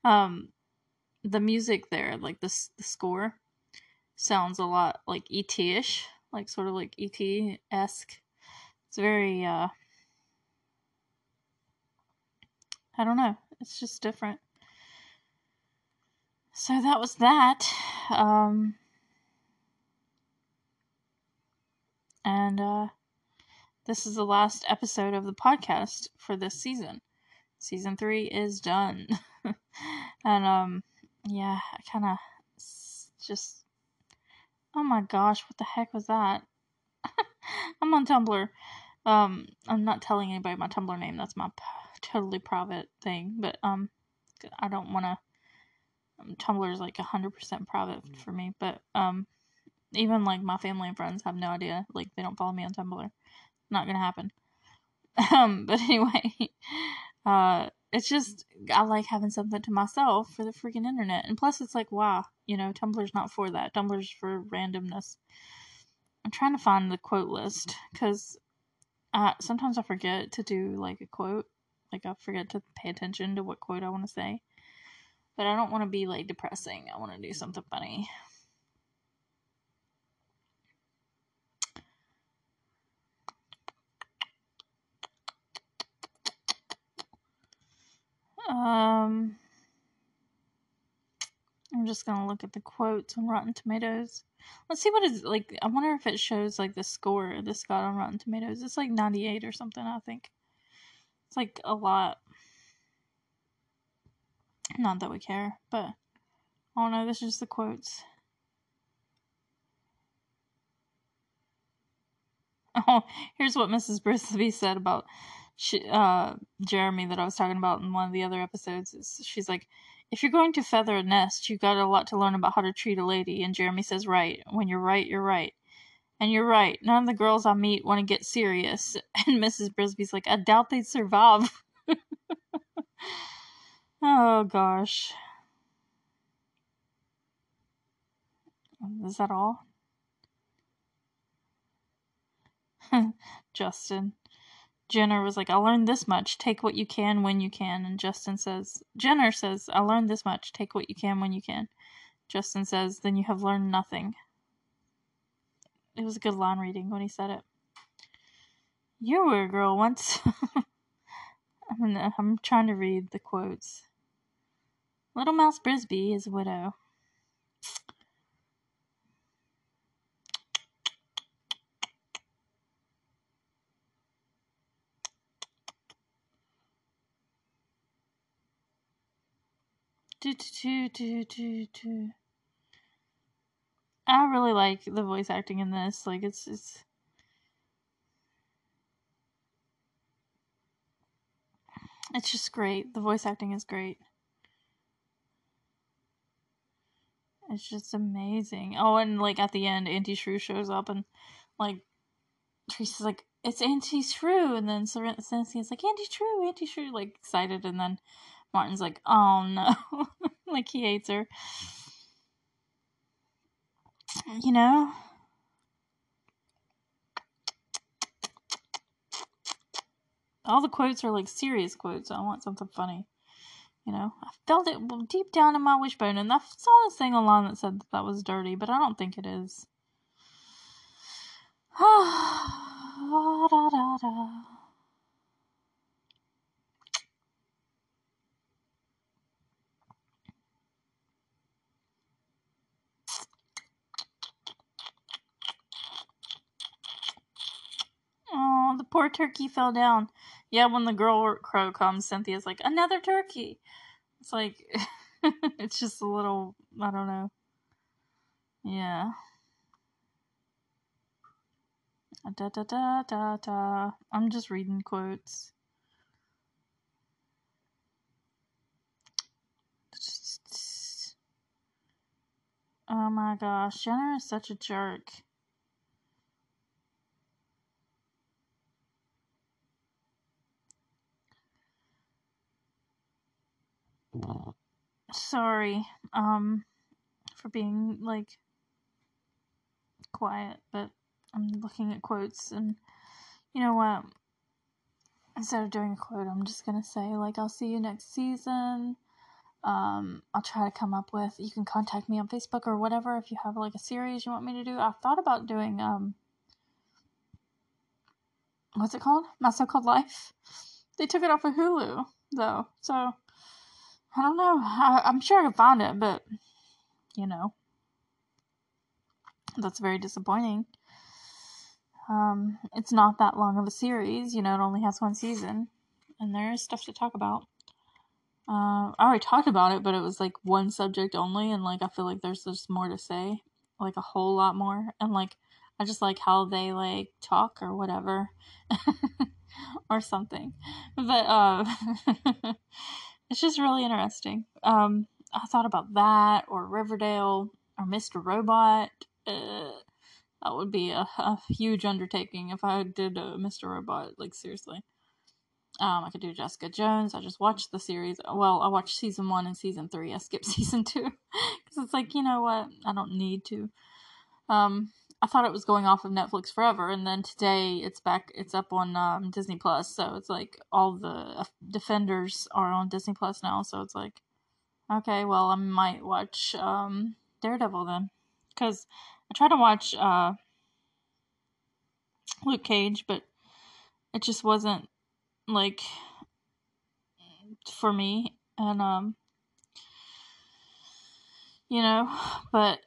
um, the music there like this the score sounds a lot like E T-ish. Like, sort of like E T-esque. It's very, uh... I don't know. It's just different. So that was that. Um... And, uh... this is the last episode of the podcast for this season. Season three is done. And, um... yeah, I kinda... just... oh my gosh, what the heck was that? I'm on Tumblr. Um, I'm not telling anybody my Tumblr name. That's my p- totally private thing. But um, I don't want to... Um, Tumblr is like one hundred percent private for me. But um, even like my family and friends have no idea. Like they don't follow me on Tumblr. Not going to happen. Um, but anyway... Uh, it's just, I like having something to myself for the freaking internet. And plus it's like, wow, you know, Tumblr's not for that. Tumblr's for randomness. I'm trying to find the quote list because I, sometimes I forget to do like a quote. Like I forget to pay attention to what quote I want to say. But I don't want to be like depressing. I want to do something funny. Um, I'm just going to look at the quotes on Rotten Tomatoes. Let's see what it's like. I wonder if it shows like the score this got on Rotten Tomatoes. It's like ninety-eight or something, I think. It's like a lot. Not that we care, but oh no, this is just the quotes. Oh, here's what Missus Brisby said about She, uh, Jeremy that I was talking about in one of the other episodes. Is, she's like, if you're going to feather a nest, you got a lot to learn about how to treat a lady. And Jeremy says, right. When you're right, you're right. And you're right. None of the girls I meet want to get serious. And Missus Brisby's like, I doubt they'd survive. Oh, gosh. Is that all? Justin. Jenner was like, I learned this much. Take what you can when you can. And Justin says, Jenner says, I learned this much. Take what you can when you can. Justin says, then you have learned nothing. It was a good line reading when he said it. You were a girl once. I'm, gonna, I'm trying to read the quotes. Little Mouse Brisby is a widow. Do, do, do, do, do. I really like the voice acting in this. Like, it's, it's... It's just great. The voice acting is great. It's just amazing. Oh, and, like, at the end, Auntie Shrew shows up and, like, Teresa's like, it's Auntie Shrew! And then Cynthia's like, Auntie Shrew, Auntie Shrew! Like, excited, and then Martin's like, oh no. Like he hates her. You know? All the quotes are like serious quotes. So I want something funny. You know? I felt it deep down in my wishbone. And I saw this thing online that said that, that was dirty. But I don't think it is. Ah, da, da, da. The poor turkey fell down. Yeah, when the girl crow comes, Cynthia's like, another turkey. It's like, it's just a little, I don't know. Yeah. Da da da da da. I'm just reading quotes. Oh my gosh, Jenner is such a jerk. Sorry, um, for being, like, quiet, but I'm looking at quotes, and you know what, instead of doing a quote, I'm just gonna say, like, I'll see you next season. Um, I'll try to come up with, you can contact me on Facebook or whatever if you have, like, a series you want me to do. I've thought about doing, um, what's it called? My So-Called Life. They took it off of Hulu, though, so... I don't know. I, I'm sure I can find it, but, you know, that's very disappointing. Um, it's not that long of a series. You know, it only has one season, and there is stuff to talk about. Uh, I already talked about it, but it was, like, one subject only, and, like, I feel like there's just more to say, like, a whole lot more, and, like, I just like how they, like, talk or whatever, or something, but, uh... It's just really interesting. Um, I thought about that, or Riverdale, or Mister Robot. Uh, that would be a, a huge undertaking if I did a Mister Robot, like, seriously. Um, I could do Jessica Jones. I just watched the series. Well, I watched season one and season three. I skipped season two. Because it's like, you know what? I don't need to. Um, I thought it was going off of Netflix forever, and then today it's back, it's up on um, Disney Plus, so it's like all the Defenders are on Disney Plus now, so it's like, okay, well, I might watch um, Daredevil then, because I tried to watch uh, Luke Cage, but it just wasn't, like, for me, and, um, you know, but...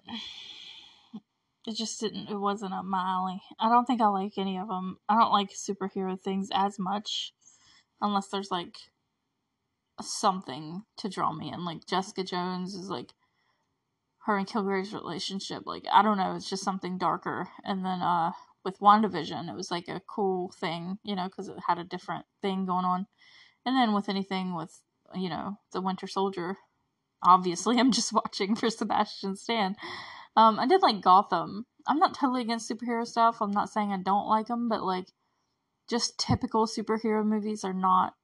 It just didn't, it wasn't up my alley. I don't think I like any of them. I don't like superhero things as much. Unless there's, like, something to draw me in. Like, Jessica Jones is, like, her and Kilgrave's relationship. Like, I don't know. It's just something darker. And then, uh, with WandaVision, it was, like, a cool thing, you know, because it had a different thing going on. And then with anything with, you know, The Winter Soldier, obviously I'm just watching for Sebastian Stan. Um, I did like Gotham. I'm not totally against superhero stuff. I'm not saying I don't like them, but, like, just typical superhero movies are not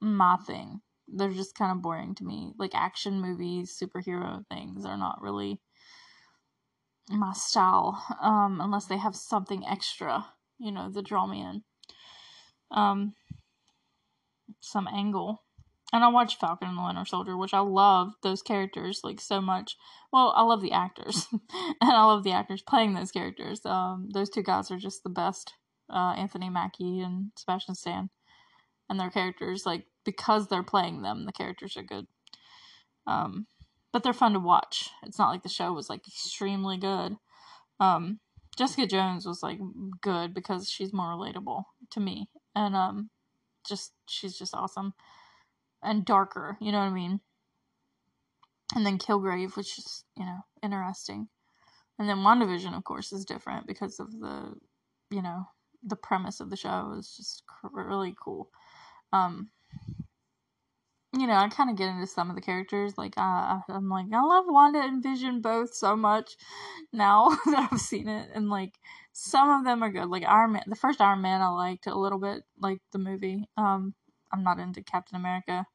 my thing. They're just kind of boring to me. Like, action movies, superhero things are not really my style, um, unless they have something extra, you know, to draw me in. Um, some angle. And I watched Falcon and the Winter Soldier, which I love those characters, like, so much. Well, I love the actors. and I love the actors playing those characters. Um, those two guys are just the best. Uh, Anthony Mackie and Sebastian Stan. And their characters, like, because they're playing them, the characters are good. Um, but they're fun to watch. It's not like the show was, like, extremely good. Um, Jessica Jones was, like, good because she's more relatable to me. And, um, just, she's just awesome. And darker, you know what I mean? And then Kilgrave, which is, you know, interesting. And then WandaVision, of course, is different because of the, you know, the premise of the show is just really cool. Um, you know, I kind of get into some of the characters. Like, uh, I'm like, I love Wanda and Vision both so much now that I've seen it. And, like, some of them are good. Like, Iron Man, the first Iron Man I liked a little bit, like, the movie. Um, I'm not into Captain America.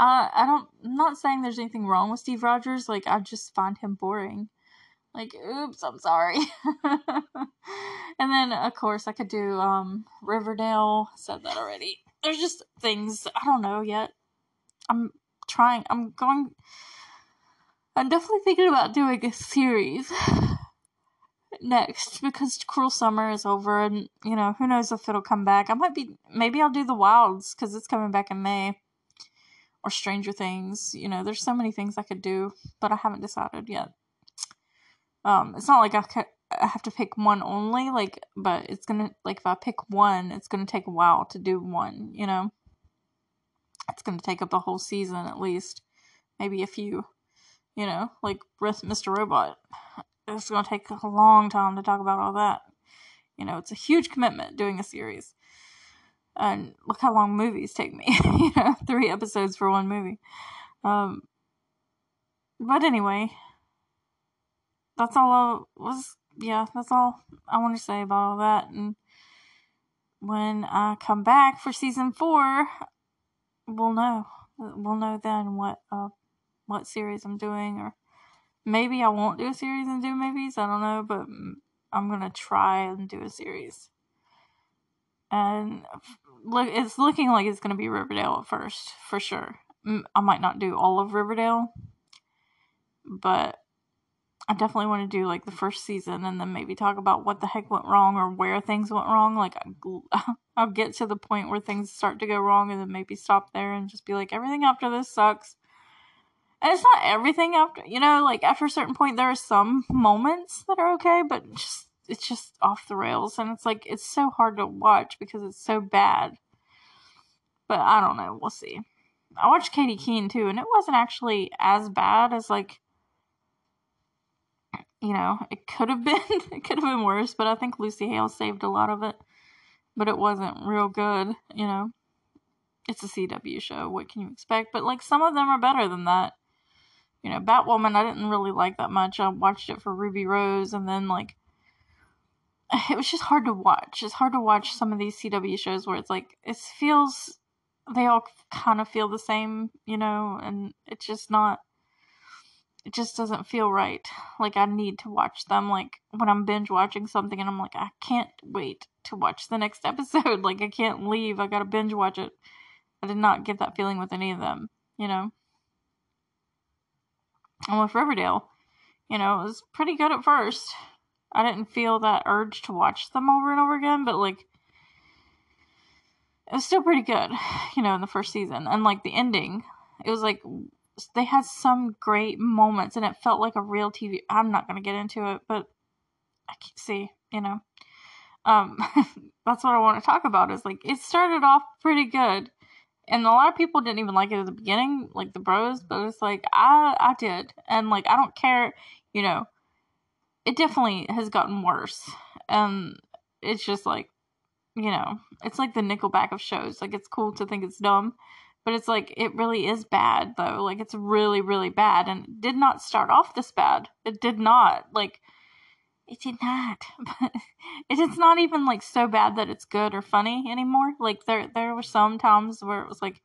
Uh, I don't, I'm not saying there's anything wrong with Steve Rogers. Like, I just find him boring. Like, oops, I'm sorry. And then, of course, I could do um, Riverdale. I said that already. There's just things, I don't know yet. I'm trying, I'm going, I'm definitely thinking about doing a series next, because Cruel Summer is over, and, you know, who knows if it'll come back. I might be, maybe I'll do The Wilds, because it's coming back in May, or Stranger Things, you know, there's so many things I could do, but I haven't decided yet. Um, it's not like I, could, I have to pick one only, like, but it's gonna, like, if I pick one, it's gonna take a while to do one, you know, it's gonna take up a whole season, at least, maybe a few, you know, like, with Mister Robot. It's going to take a long time to talk about all that. You know, it's a huge commitment doing a series. And look how long movies take me. You know, three episodes for one movie. Um, but anyway, that's all I was, yeah, that's all I want to say about all that. And when I come back for season four, we'll know. We'll know then what uh, what series I'm doing, or maybe I won't do a series and do movies. I don't know, but I'm gonna try and do a series. And look, it's looking like it's gonna be Riverdale at first, for sure. I might not do all of Riverdale, but I definitely want to do like the first season, and then maybe talk about what the heck went wrong or where things went wrong. Like I'll get to the point where things start to go wrong, and then maybe stop there and just be like, everything after this sucks. And it's not everything after, you know, like after a certain point, there are some moments that are okay, but just, it's just off the rails. And it's like, it's so hard to watch because it's so bad, but I don't know. We'll see. I watched Katie Keene too, and it wasn't actually as bad as, like, you know, it could have been. It could have been worse, but I think Lucy Hale saved a lot of it. But it wasn't real good, you know. It's a C W show. What can you expect? But, like, some of them are better than that. You know, Batwoman, I didn't really like that much. I watched it for Ruby Rose, and then, like, it was just hard to watch. It's hard to watch some of these C W shows where it's, like, it feels... they all kind of feel the same, you know, and it's just not, it just doesn't feel right. Like, I need to watch them, like, when I'm binge watching something and I'm like, I can't wait to watch the next episode. Like, I can't leave. I gotta binge watch it. I did not get that feeling with any of them, you know. And with Riverdale, you know, it was pretty good at first. I didn't feel that urge to watch them over and over again, but, like, it was still pretty good, you know, in the first season. And, like, the ending, it was, like, they had some great moments, and it felt like a real T V. I'm not going to get into it, but I can see, you know. Um, that's what I want to talk about is, like, it started off pretty good. And a lot of people didn't even like it at the beginning, like the bros, but it's, like, I, I did. And, like, I don't care, you know. It definitely has gotten worse. And it's just, like, you know, it's like the Nickelback of shows. Like, it's cool to think it's dumb, but it's like, it really is bad, though. Like, it's really, really bad, and it did not start off this bad. It did not. Like, it did not. But it's not even, like, so bad that it's good or funny anymore. Like, there, there were some times where it was like,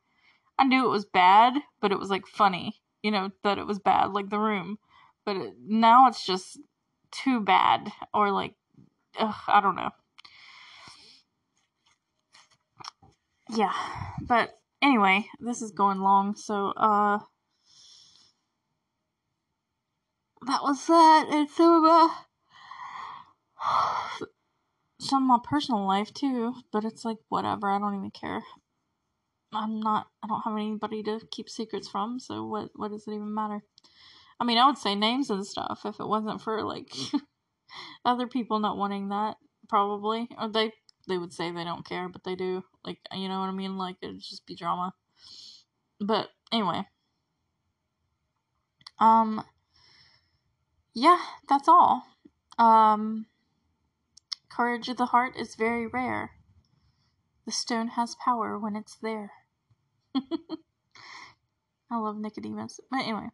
I knew it was bad, but it was, like, funny, you know, that it was bad, like The Room. But it, now it's just too bad, or, like, ugh, I don't know. Yeah, but anyway, this is going long, so, uh, that was that, and some of my, some of my personal life, too, but it's like, whatever, I don't even care. I'm not, I don't have anybody to keep secrets from, so what, what does it even matter? I mean, I would say names and stuff if it wasn't for, like, other people not wanting that, probably, or they... they would say they don't care, but they do. Like, you know what I mean? Like, it'd just be drama. But, anyway. Um, yeah, that's all. Um, courage of the heart is very rare. The stone has power when it's there. I love Nicodemus. But, anyway.